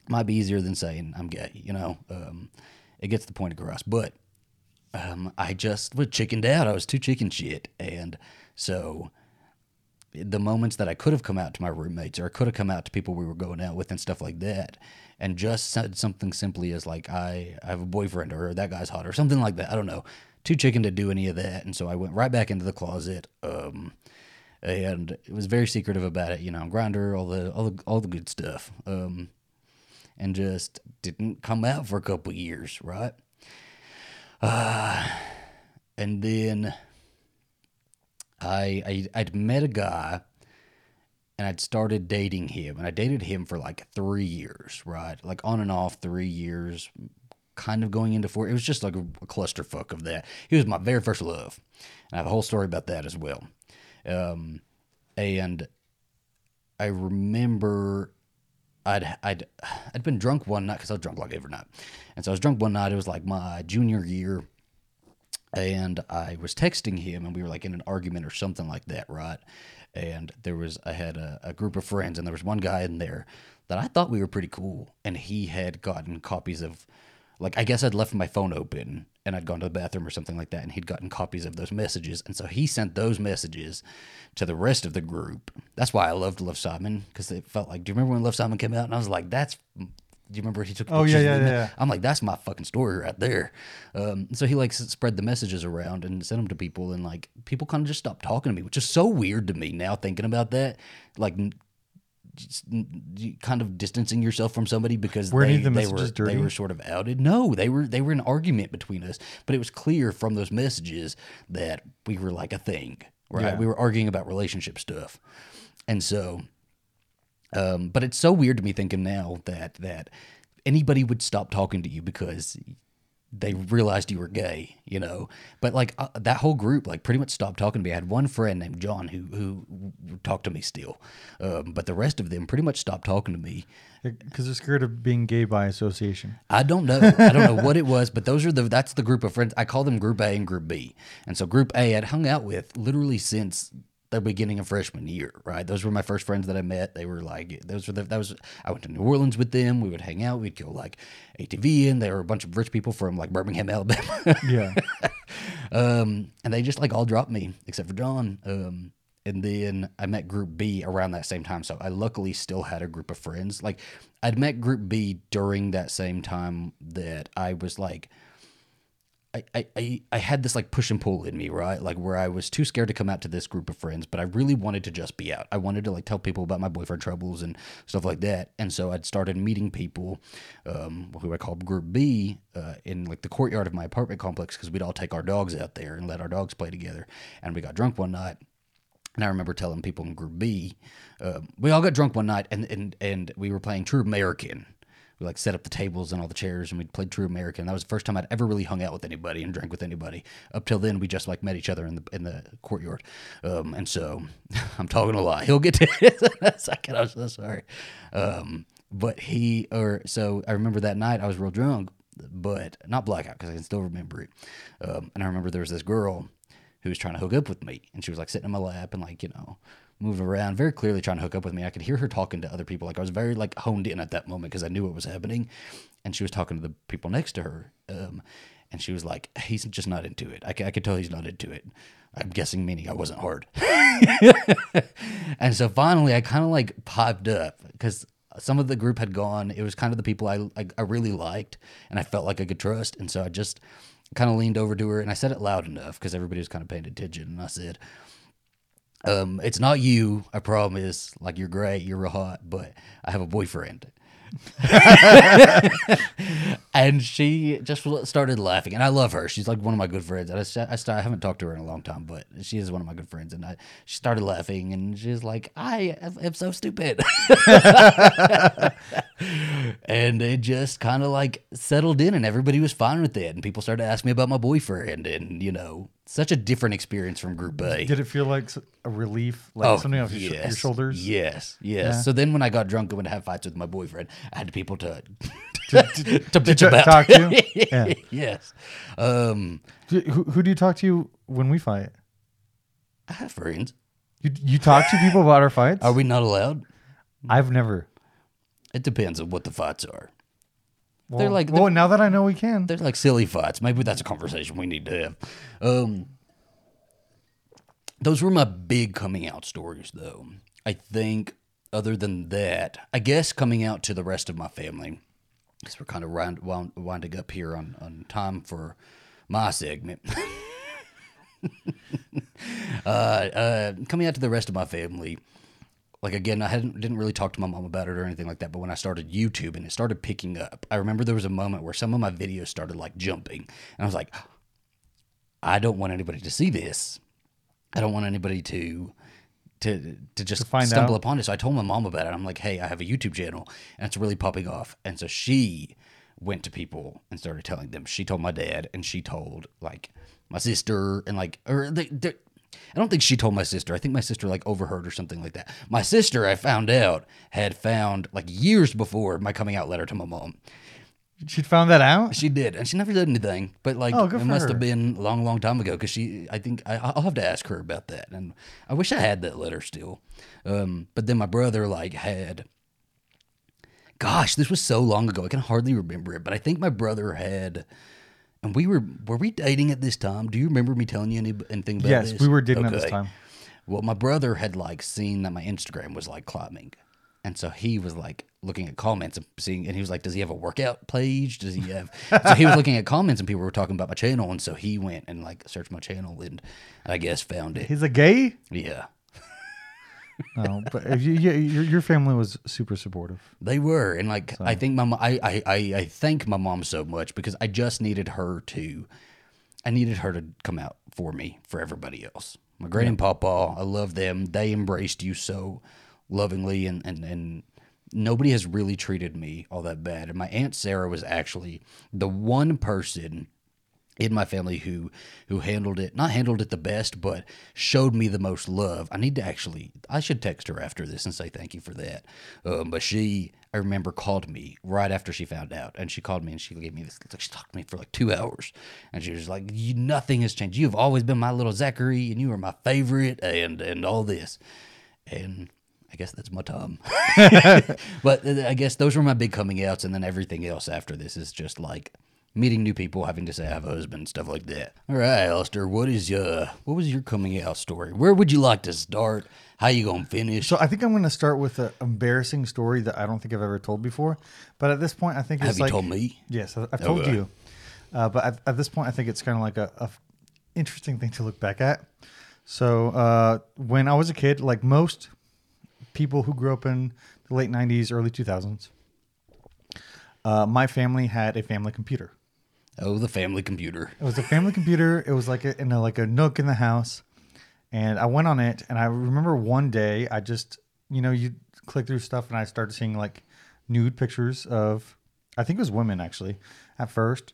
might be easier than saying I'm gay, you know. Um, it gets the point across. But um, I just was chickened out. I was too chicken shit. And so the moments that I could have come out to my roommates or I could have come out to people we were going out with and stuff like that, and just said something simply as like, I, I have a boyfriend or that guy's hot or something like that. I don't know. Too chicken to do any of that. And so I went right back into the closet. Um, and it was very secretive about it, you know, Grindr, all the, all the, all the good stuff. Um, and just didn't come out for a couple years. Right. Uh, and then I, I, I'd met a guy. And I'd started dating him, and I dated him for like three years, right? Like on and off three years, kind of going into four. It was just like a clusterfuck of that. He was my very first love. And I have a whole story about that as well. Um, and I remember I'd I'd I'd been drunk one night, because I was drunk like every night. And so I was drunk one night. It was like my junior year. And I was texting him, and we were like in an argument or something like that, right? And there was, I had a, a group of friends, and there was one guy in there that I thought we were pretty cool. And he had gotten copies of, like, I guess I'd left my phone open, and I'd gone to the bathroom or something like that, and he'd gotten copies of those messages. And so he sent those messages to the rest of the group. That's why I loved Love Simon, because it felt like, do you remember when Love Simon came out? And I was like, that's... Do you remember he took pictures? Oh, yeah, yeah, yeah. I'm like, that's my fucking story right there. Um, so he, like, spread the messages around and sent them to people, and, like, people kind of just stopped talking to me, which is so weird to me now thinking about that. Like, just kind of distancing yourself from somebody because were they, the they, were, they were sort of outed. No, they were they were an argument between us, but it was clear from those messages that we were, like, a thing, right? Yeah. We were arguing about relationship stuff. And so... Um, but it's so weird to me thinking now that that anybody would stop talking to you because they realized you were gay, you know. But like uh, that whole group, like pretty much stopped talking to me. I had one friend named John who who talked to me still, um, but the rest of them pretty much stopped talking to me because they're scared of being gay by association. I don't know. I don't know what it was, but those are the that's the group of friends. I call them Group A and Group B. And so Group A I'd hung out with literally since the beginning of freshman year, right? Those were my first friends that I met. They were like, those were the, that was, I went to New Orleans with them. We would hang out. We'd go like A T V in. They were a bunch of rich people from like Birmingham, Alabama. Yeah. um, and they just like all dropped me except for John. Um, and then I met Group B around that same time. So I luckily still had a group of friends. Like I'd met Group B during that same time that I was like, I, I, I had this like push and pull in me, right? Like where I was too scared to come out to this group of friends, but I really wanted to just be out. I wanted to like tell people about my boyfriend troubles and stuff like that. And so I'd started meeting people um, who I called Group B uh, in like the courtyard of my apartment complex because we'd all take our dogs out there and let our dogs play together. And we got drunk one night. And I remember telling people in Group B, um, we all got drunk one night and, and, and we were playing True American. We like set up the tables and all the chairs and we played True American. That was the first time I'd ever really hung out with anybody and drank with anybody. Up till then, we just like met each other in the in the courtyard. Um, and so I'm talking a lot. He'll get to it. Second, I'm so sorry. Um, but he or so I remember that night I was real drunk, but not blackout because I can still remember it. Um, and I remember there was this girl who was trying to hook up with me, and she was like sitting in my lap and like you know. Moved around, very clearly trying to hook up with me. I could hear her talking to other people. Like I was very like honed in at that moment because I knew what was happening. And she was talking to the people next to her. Um, and she was like, he's just not into it. I, I could tell he's not into it. I'm guessing meaning I wasn't hard. And so finally I kind of like popped up because some of the group had gone. It was kind of the people I, I, I really liked and I felt like I could trust. And so I just kind of leaned over to her and I said it loud enough because everybody was kind of paying attention. And I said, Um, it's not you, I promise. Like, you're great, you're real hot, but I have a boyfriend. And she just started laughing. And I love her. She's like one of my good friends. And I, st- I, st- I haven't talked to her in a long time, but she is one of my good friends. And I, she started laughing, and she's like, I am so stupid. And it just kind of like settled in, and everybody was fine with it. And people started asking me about my boyfriend, and you know, such a different experience from Group A. Did it feel like a relief, like oh, something off yes, your, sh- your shoulders? Yes, yes. Yeah. So then when I got drunk and would have fights with my boyfriend, I had people to to, to, to bitch to about. Talk to? Yeah. Yes. Um, do, who, who do you talk to when we fight? I have friends. You, you talk to people about our fights? Are we not allowed? I've never. It depends on what the fights are. Well, they're like, they're, well, now that I know we can. They're like silly fights. Maybe that's a conversation we need to have. Um, those were my big coming out stories, though. I think other than that, I guess coming out to the rest of my family, because we're kind of wind, wind, winding up here on, on time for my segment. uh, uh, coming out to the rest of my family, like, again, I hadn't didn't really talk to my mom about it or anything like that, but when I started YouTube and it started picking up, I remember there was a moment where some of my videos started, like, jumping. And I was like, I don't want anybody to see this. I don't want anybody to to to just to find stumble out. upon it. So I told my mom about it. I'm like, hey, I have a YouTube channel, and it's really popping off. And so she went to people and started telling them. She told my dad, and she told, like, my sister, and, like, or they, they, I don't think she told my sister. I think my sister, like, overheard or something like that. My sister, I found out, had found, like, years before my coming out letter to my mom. She'd found that out? She did, and she never did anything. But, like, oh, it must her. have been a long, long time ago, because she, I think, I, I'll have to ask her about that. And I wish I had that letter still. Um, but then my brother, like, had, gosh, this was so long ago. I can hardly remember it. But I think my brother had... And we were, were we dating at this time? Do you remember me telling you any, anything about yes, this? Yes, we were dating okay. at this time. Well, my brother had, like, seen that my Instagram was, like, climbing. And so he was, like, looking at comments and seeing, and he was like, does he have a workout page? Does he have, so he was looking at comments and people were talking about my channel. And so he went and, like, searched my channel and I guess found it. He's a gay? Yeah. No, but if you, yeah, your, your family was super supportive. They were, and like so. I think my I, I I thank my mom so much because I just needed her to, I needed her to come out for me for everybody else. My granny yeah. and papa, I love them. They embraced you so lovingly, and and and nobody has really treated me all that bad. And my Aunt Sarah was actually the one person in my family who who handled it, not handled it the best, but showed me the most love. I need to actually, I should text her after this and say thank you for that. Um, but she, I remember, called me right after she found out. And she called me and she gave me this, she talked to me for like two hours. And she was like, you, nothing has changed. You've always been my little Zachary and you were my favorite and, and all this. And I guess that's my time. But I guess those were my big coming outs. And then everything else after this is just like, meeting new people, having to say I have a husband, stuff like that. All right, Alistair, what is your, what was your coming out story? Where would you like to start? How you going to finish? So I think I'm going to start with an embarrassing story that I don't think I've ever told before. But at this point, I think it's have like... Have you told me? Yes, I've told okay. you. Uh, but at, at this point, I think it's kind of like a, a interesting thing to look back at. So uh, when I was a kid, like most people who grew up in the late nineties, early two thousands, uh, my family had a family computer. Oh, the family computer. It was a family computer. It was like a, in a, like a nook in the house. And I went on it. And I remember one day I just, you know, you click through stuff and I started seeing like nude pictures of, I think it was women actually at first.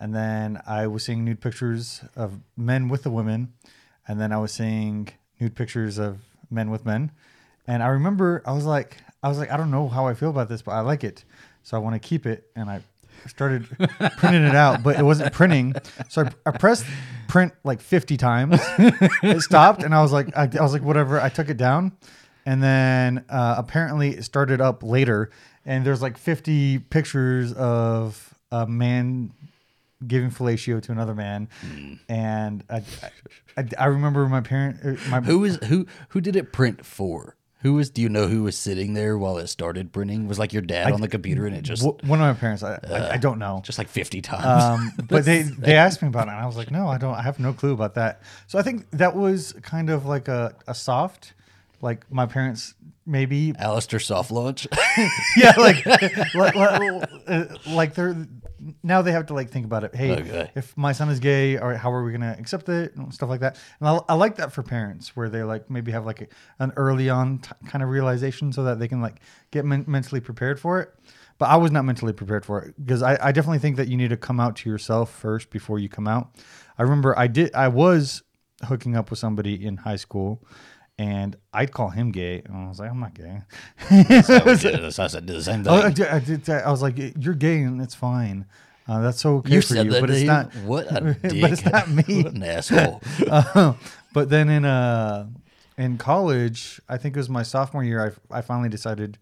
And then I was seeing nude pictures of men with the women. And then I was seeing nude pictures of men with men. And I remember I was like, I was like, I don't know how I feel about this, but I like it. So I want to keep it. And I started printing it out, but it wasn't printing. So I, I pressed print like fifty times. It stopped, and I was like, I, I was like, whatever. I took it down, and then uh, apparently it started up later. And there's like fifty pictures of a man giving fellatio to another man, mm. and I, I, I remember my parent. My, who is who? Who did it print for? Who was, do you know who was sitting there while it started printing? Was like your dad I, on the computer and it just... W- one of my parents, I, uh, I I don't know. Just like fifty times. Um, but they, they asked me about it and I was like, no, I don't, I have no clue about that. So I think that was kind of like a, a soft, like my parents maybe... Alistair soft launch? Yeah, like, like, like, like they're, now they have to like think about it. Hey, okay. If my son is gay, or how are we going to accept it and stuff like that? And I, I like that for parents where they like maybe have like a, an early on t- kind of realization so that they can like get men- mentally prepared for it. But I was not mentally prepared for it because I, I definitely think that you need to come out to yourself first before you come out. I remember I did, I was hooking up with somebody in high school And I'd call him gay. And I was like, I'm not gay. So I said, do the same thing. I, did, I, did, I was like, you're gay and it's fine. Uh, that's okay you for said you, that but it's you? Not. What a dick. But it's not me. What an asshole. uh, but then in uh, in college, I think it was my sophomore year, I, I finally decided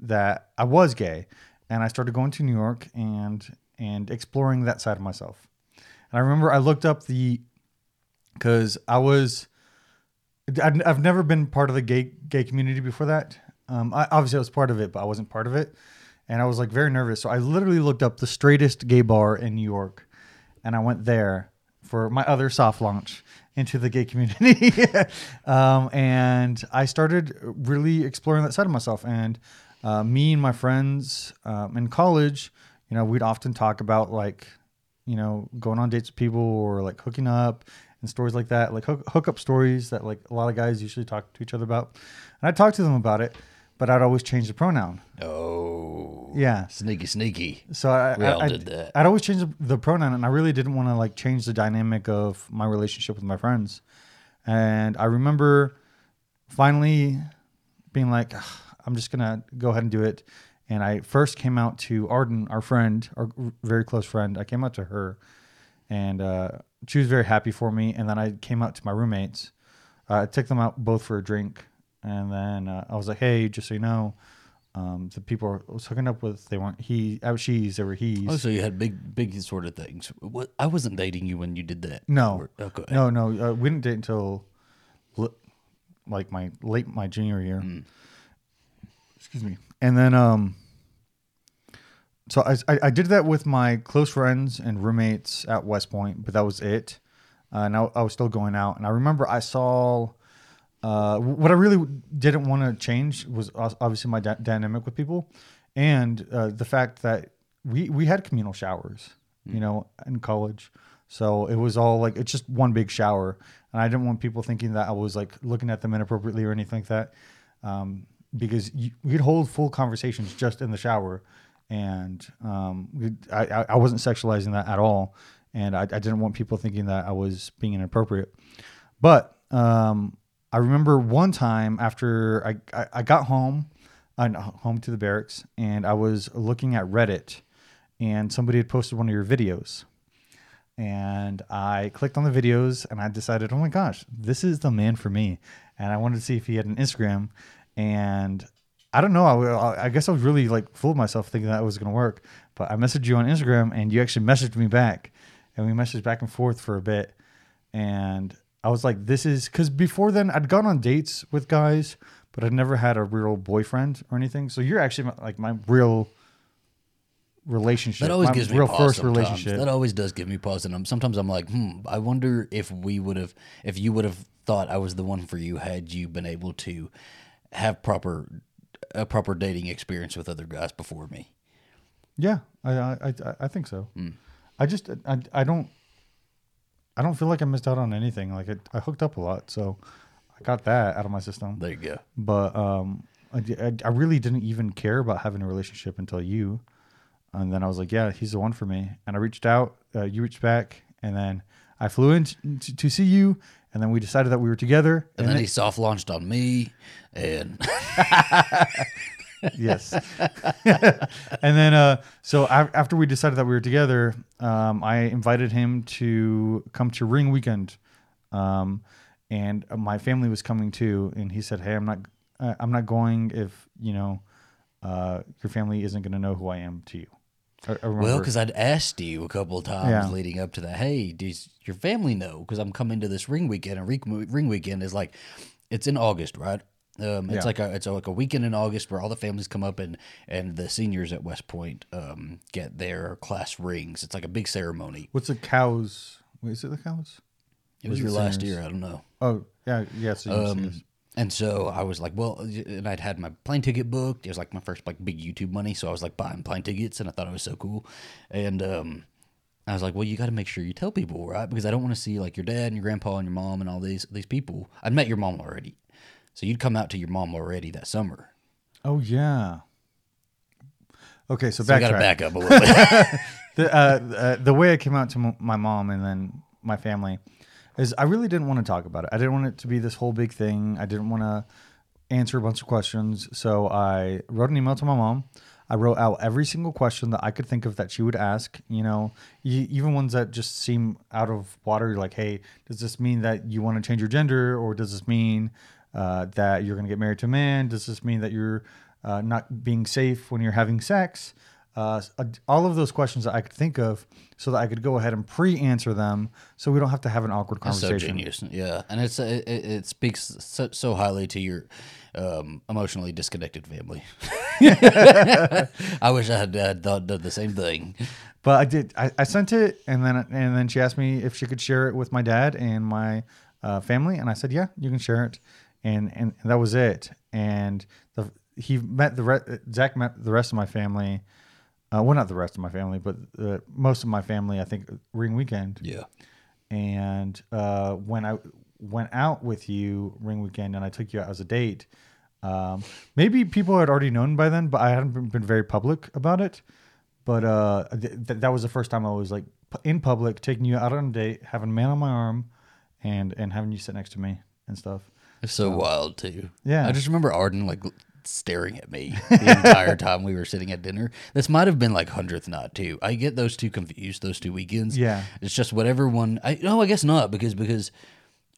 that I was gay. And I started going to New York and and exploring that side of myself. And I remember I looked up the, because I was, I've never been part of the gay gay community before that. Um, I, obviously, I was part of it, but I wasn't part of it. And I was like very nervous. So I literally looked up the straightest gay bar in New York. And I went there for my other soft launch into the gay community. um, and I started really exploring that side of myself. And uh, me and my friends um, in college, you know, we'd often talk about like, you know, going on dates with people or like hooking up. And stories like that, like hook, hook up stories that like a lot of guys usually talk to each other about. And I'd talk to them about it, but I'd always change the pronoun. Oh. Yeah. Sneaky, sneaky. So I, we I, all did I'd, that. I'd always change the, the pronoun, and I really didn't want to like change the dynamic of my relationship with my friends. And I remember finally being like, I'm just going to go ahead and do it. And I first came out to Arden, our friend, our very close friend. I came out to her. And uh, she was very happy for me. And then I came out to my roommates. Uh, I took them out both for a drink. And then uh, I was like, hey, just so you know, um, the people I was hooking up with, they weren't he, I was she's, they were he's. Oh, so you had big, big sort of things. What, I wasn't dating you when you did that. No. Or, okay. No, no. Uh, we didn't date until li- like my late my junior year. Mm. Excuse me. And then, um, so I, I did that with my close friends and roommates at West Point, but that was it. Uh, and I, I was still going out. And I remember I saw uh, what I really didn't want to change was obviously my da- dynamic with people. And uh, the fact that we, we had communal showers, you know, in college. So it was all like, it's just one big shower. And I didn't want people thinking that I was like looking at them inappropriately or anything like that. Um, because you, we'd hold full conversations just in the shower. And um, I, I wasn't sexualizing that at all. And I, I didn't want people thinking that I was being inappropriate. But um, I remember one time after I, I, I got home, uh, home to the barracks, and I was looking at Reddit, and somebody had posted one of your videos. And I clicked on the videos, and I decided, oh my gosh, this is the man for me. And I wanted to see if he had an Instagram. And I don't know. I, I guess I was really like fooled myself thinking that it was going to work. But I messaged you on Instagram, and you actually messaged me back, and we messaged back and forth for a bit. And I was like, "This is," because before then I'd gone on dates with guys, but I'd never had a real boyfriend or anything. So you're actually my, like my real relationship. That always my gives real me pause first sometimes. Relationship. That always does give me pause, and I'm, sometimes I'm like, "Hmm, I wonder if we would have, if you would have thought I was the one for you had you been able to have proper." a proper dating experience with other guys before me. Yeah, I I, I think so. Mm. I just I, I don't I don't feel like I missed out on anything. Like I, I hooked up a lot, so I got that out of my system. There you go. But um, I, I, I really didn't even care about having a relationship until you, and then I was like, yeah, he's the one for me. And I reached out, uh, you reached back, and then I flew in t- t- to see you. And then we decided that we were together. And, and then it, he soft launched on me. And yes. and then, uh, so I, after we decided that we were together, um, I invited him to come to Ring Weekend. Um, and my family was coming too. And he said, hey, I'm not, uh, I'm not going if, you know, uh, your family isn't going to know who I am to you. I, I well, because I'd asked you a couple of times yeah. leading up to that, hey, does your family know? Because I'm coming to this Ring Weekend, and Ring, ring Weekend is like, it's in August, right? Um, it's yeah. like a it's like a weekend in August where all the families come up, and, and the seniors at West Point um, get their class rings. It's like a big ceremony. What's the cows? Wait, is it the cows? It was your last year. I don't know. Oh, yeah, yeah, seniors, um, seniors. And so I was like, well, and I'd had my plane ticket booked. It was like my first like big YouTube money. So I was like buying plane tickets, and I thought it was so cool. And um, I was like, well, you got to make sure you tell people, right? Because I don't want to see like your dad and your grandpa and your mom and all these these people. I'd met your mom already. So you'd come out to your mom already that summer. Oh, yeah. Okay, so, so backtrack. I got to back up a little bit. the, uh, uh, the way I came out to my mom and then my family is I really didn't want to talk about it. I didn't want it to be this whole big thing. I didn't want to answer a bunch of questions. So I wrote an email to my mom. I wrote out every single question that I could think of that she would ask, you know, y- even ones that just seem out of water. Like, hey, does this mean that you want to change your gender? Or does this mean uh, that you're going to get married to a man? Does this mean that you're uh, not being safe when you're having sex? Uh, all of those questions that I could think of so that I could go ahead and pre-answer them so we don't have to have an awkward conversation. That's so genius. Yeah. And it's, it, it speaks so, so highly to your um, emotionally disconnected family. I wish I had, had done the same thing. But I did. I, I sent it, and then and then she asked me if she could share it with my dad and my uh, family, and I said, yeah, you can share it. And and that was it. And the, he met the re- Zach met the rest of my family. Uh, well, not the rest of my family, but uh, most of my family, I think, Ring Weekend. Yeah. And uh, when I went out with you Ring Weekend and I took you out as a date, um, maybe people had already known by then, but I hadn't been, been very public about it. But uh, th- that was the first time I was like in public, taking you out on a date, having a man on my arm, and, and having you sit next to me and stuff. It's so um, wild, too. Yeah. I just remember Arden, like... staring at me the entire time we were sitting at dinner. This might have been like hundredth night too. I get those two confused, those two weekends. Yeah, it's just whatever one. I no, I guess not because because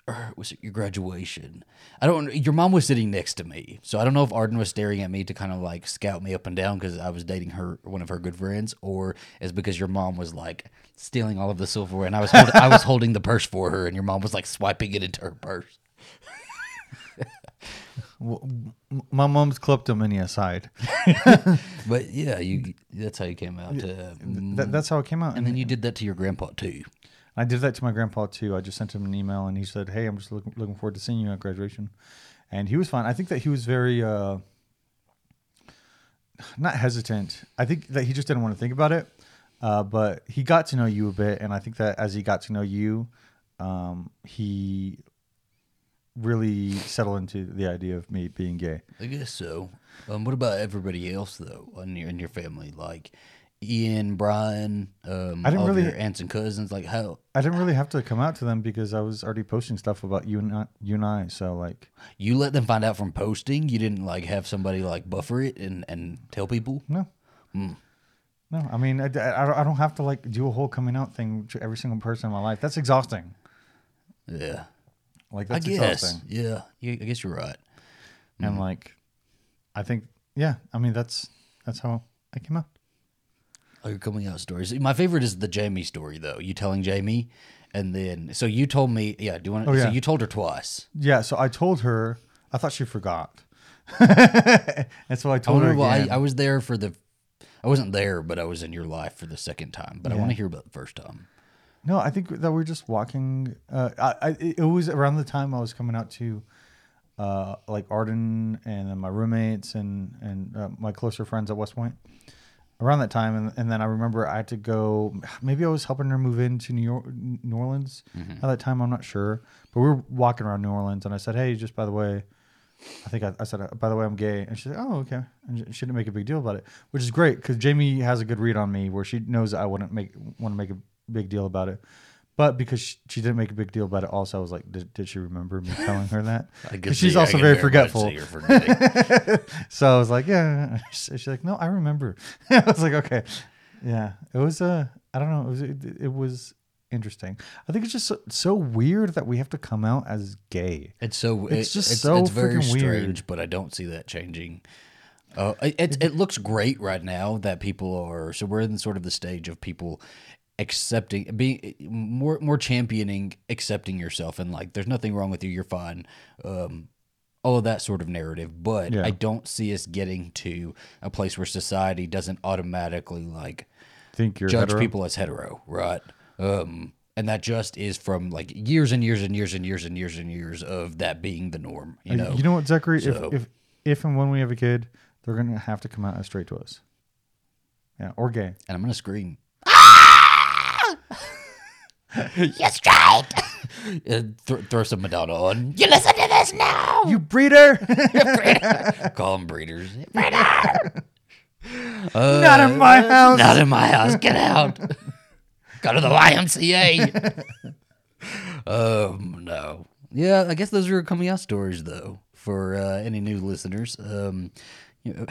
uh, was it your graduation? I don't. Your mom was sitting next to me, so I don't know if Arden was staring at me to kind of like scout me up and down because I was dating her, one of her good friends, or it's because your mom was like stealing all of the silverware and I was hold, I was holding the purse for her and your mom was like swiping it into her purse. My mom's kleptomania aside. But yeah, you that's how you came out. Uh, that, that's how it came out. And then you did that to your grandpa too. I did that to my grandpa too. I just sent him an email and he said, hey, I'm just look, looking forward to seeing you at graduation. And he was fine. I think that he was very, uh, not hesitant. I think that he just didn't want to think about it. Uh, but he got to know you a bit. And I think that as he got to know you, um, he... really settle into the idea of me being gay. I guess so. Um, what about everybody else, though, in your, in your family? Like Ian, Brian, um, I didn't all really, your aunts and cousins? Like how? I didn't really have to come out to them because I was already posting stuff about you and I, you and I. So, like... You let them find out from posting? You didn't, like, have somebody, like, buffer it and, and tell people? No. Mm. No, I mean, I, I, I don't have to, like, do a whole coming out thing to every single person in my life. That's exhausting. Yeah. Like that's I guess, exhausting. Yeah, I guess you're right. And mm-hmm. like, I think, yeah, I mean, that's that's how I came out. Oh, your coming out stories. My favorite is the Jamie story, though. You telling Jamie, and then so you told me, yeah. Do you want? Oh, yeah. So you told her twice. Yeah. So I told her. I thought she forgot. And so I told I her. Well, I, I was there for the. I wasn't there, but I was in your life for the second time. But yeah. I want to hear about the first time. No, I think that we're just walking. Uh, I, I, it was around the time I was coming out to, uh, like Arden and then my roommates and and uh, my closer friends at West Point. Around that time, and, and then I remember I had to go. Maybe I was helping her move into New York, New Orleans mm-hmm. at that time. I'm not sure, but we were walking around New Orleans, and I said, "Hey, just by the way, I think I, I said by the way I'm gay," and she said, "Oh, okay," and she didn't make a big deal about it, which is great because Jamie has a good read on me where she knows that I wouldn't make want to make a big deal about it, but because she, she didn't make a big deal about it, also I was like, did, did she remember me telling her that? I guess she's yeah, also I very forgetful. So I was like, yeah. She's like, no, I remember. I was like, okay, yeah. It was a, uh, I don't know. It was it, it was interesting. I think it's just so, so weird that we have to come out as gay. It's so it's it, just it's, so it's very strange, weird. But I don't see that changing. Uh, it, it it looks great right now that people are. So we're in sort of the stage of people. Accepting, being more more championing, accepting yourself, and like, there's nothing wrong with you. You're fine. Um, all of that sort of narrative, but yeah. I don't see us getting to a place where society doesn't automatically like think you're judge hetero? people as hetero, right? Um, and that just is from like years and years and years and years and years and years of that being the norm. You know, you know what, Zachary? So, if, if if and when we have a kid, they're gonna have to come out as straight to us, yeah, or gay, and I'm gonna scream. You're straight. Th- throw some Madonna on. You listen to this now. You breeder. breeder. Call them breeders. Breeder. Uh, not in my house. Not in my house. Get out. Go to the Y M C A. Um, no. Yeah, I guess those are coming out stories, though, for uh, any new listeners. Um, you know,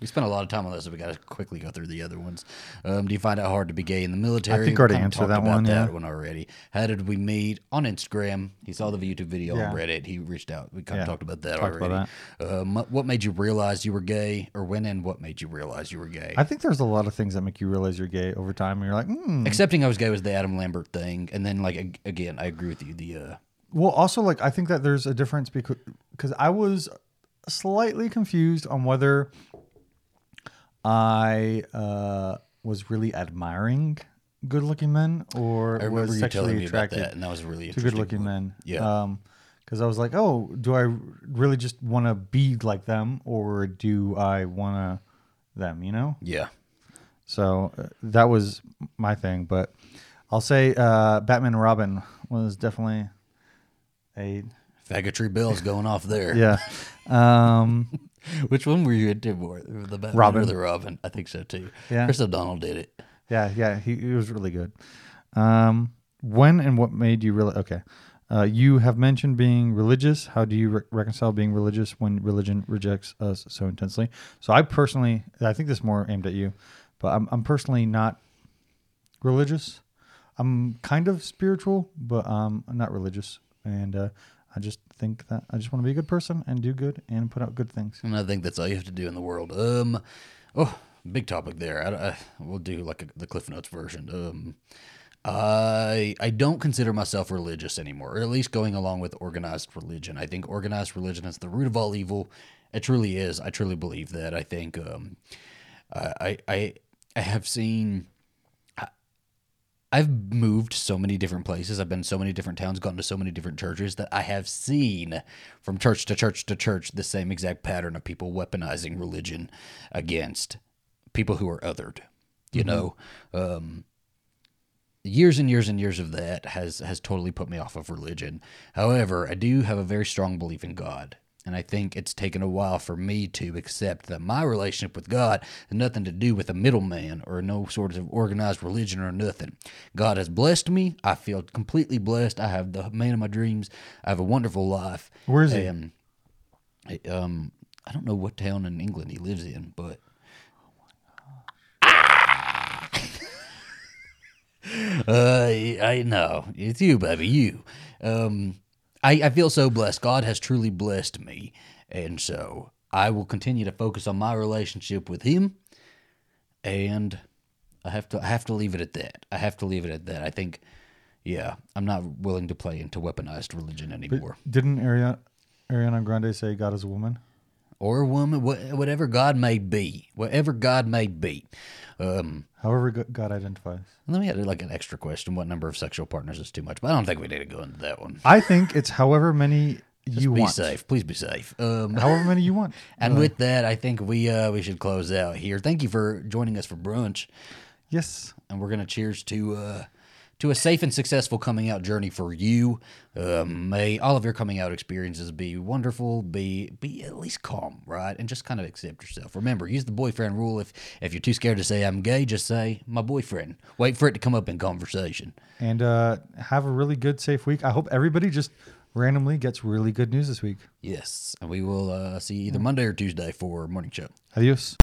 we spent a lot of time on this, so we got to quickly go through the other ones. Um, do you find it hard to be gay in the military? I think I already answered that one. Yeah. That one already. How did we meet? On Instagram. He saw the YouTube video yeah. on Reddit. He reached out. We kind of yeah. talked about that talked already. About that. Um, what made you realize you were gay, or when and what made you realize you were gay? I think there's a lot of things that make you realize you're gay over time. And you're like, hmm. Accepting I was gay was the Adam Lambert thing, and then like again, I agree with you. The uh, well, also like I think that there's a difference because because I was slightly confused on whether I uh, was really admiring good-looking men, or I remember was sexually you telling me attracted about that, and that was really to good-looking men. Yeah, because um, I was like, oh, do I really just want to be like them, or do I want to them? You know? Yeah. So uh, that was my thing, but I'll say uh, Batman and Robin was definitely a faggotry bells going off there. Yeah. Um, which one were you into more, the Batman Robin. Or the Robin? I think so too. Yeah, Chris O'Donnell did it. Yeah, yeah, he, he was really good. Um, when and what made you realize? Okay, uh, you have mentioned being religious. How do you re- reconcile being religious when religion rejects us so intensely? So I personally, I think this is more aimed at you, but I'm I'm personally not religious. I'm kind of spiritual, but um, I'm not religious, and. Uh, I just think that I just want to be a good person and do good and put out good things. And I think that's all you have to do in the world. Um, oh, big topic there. I, I, we'll do like a, the Cliff Notes version. Um, I I don't consider myself religious anymore, or at least going along with organized religion. I think organized religion is the root of all evil. It truly is. I truly believe that. I think um, I I I have seen. I've moved so many different places. I've been to so many different towns, gone to so many different churches that I have seen from church to church to church the same exact pattern of people weaponizing religion against people who are othered. You mm-hmm. know, um, years and years and years of that has, has totally put me off of religion. However, I do have a very strong belief in God. And I think it's taken a while for me to accept that my relationship with God has nothing to do with a middleman or no sort of organized religion or nothing. God has blessed me. I feel completely blessed. I have the man of my dreams. I have a wonderful life. Where is and, he? Um, I don't know what town in England he lives in, but... uh, I know. It's you, baby, you. Um... I, I feel so blessed. God has truly blessed me. And so I will continue to focus on my relationship with him. And I have to I have to leave it at that. I have to leave it at that. I think, yeah, I'm not willing to play into weaponized religion anymore. But didn't Ariana, Ariana Grande say God is a woman? Or a woman, wh- whatever God may be. Whatever God may be. Um, However God identifies. Let me add like an extra question. What number of sexual partners is too much? But I don't think we need to go into that one. I think it's however many you want. Be safe. Please be safe. Um, however many you want. And uh, with that, I think we uh, we should close out here. Thank you for joining us for brunch. Yes. And we're going to cheers to... Uh, to a safe and successful coming out journey for you. Um, may all of your coming out experiences be wonderful, be be at least calm, right? And just kind of accept yourself. Remember, use the boyfriend rule. If if you're too scared to say I'm gay, just say, my boyfriend. Wait for it to come up in conversation. And uh, have a really good, safe week. I hope everybody just randomly gets really good news this week. Yes, and we will uh, see you either Monday or Tuesday for Morning Show. Adios.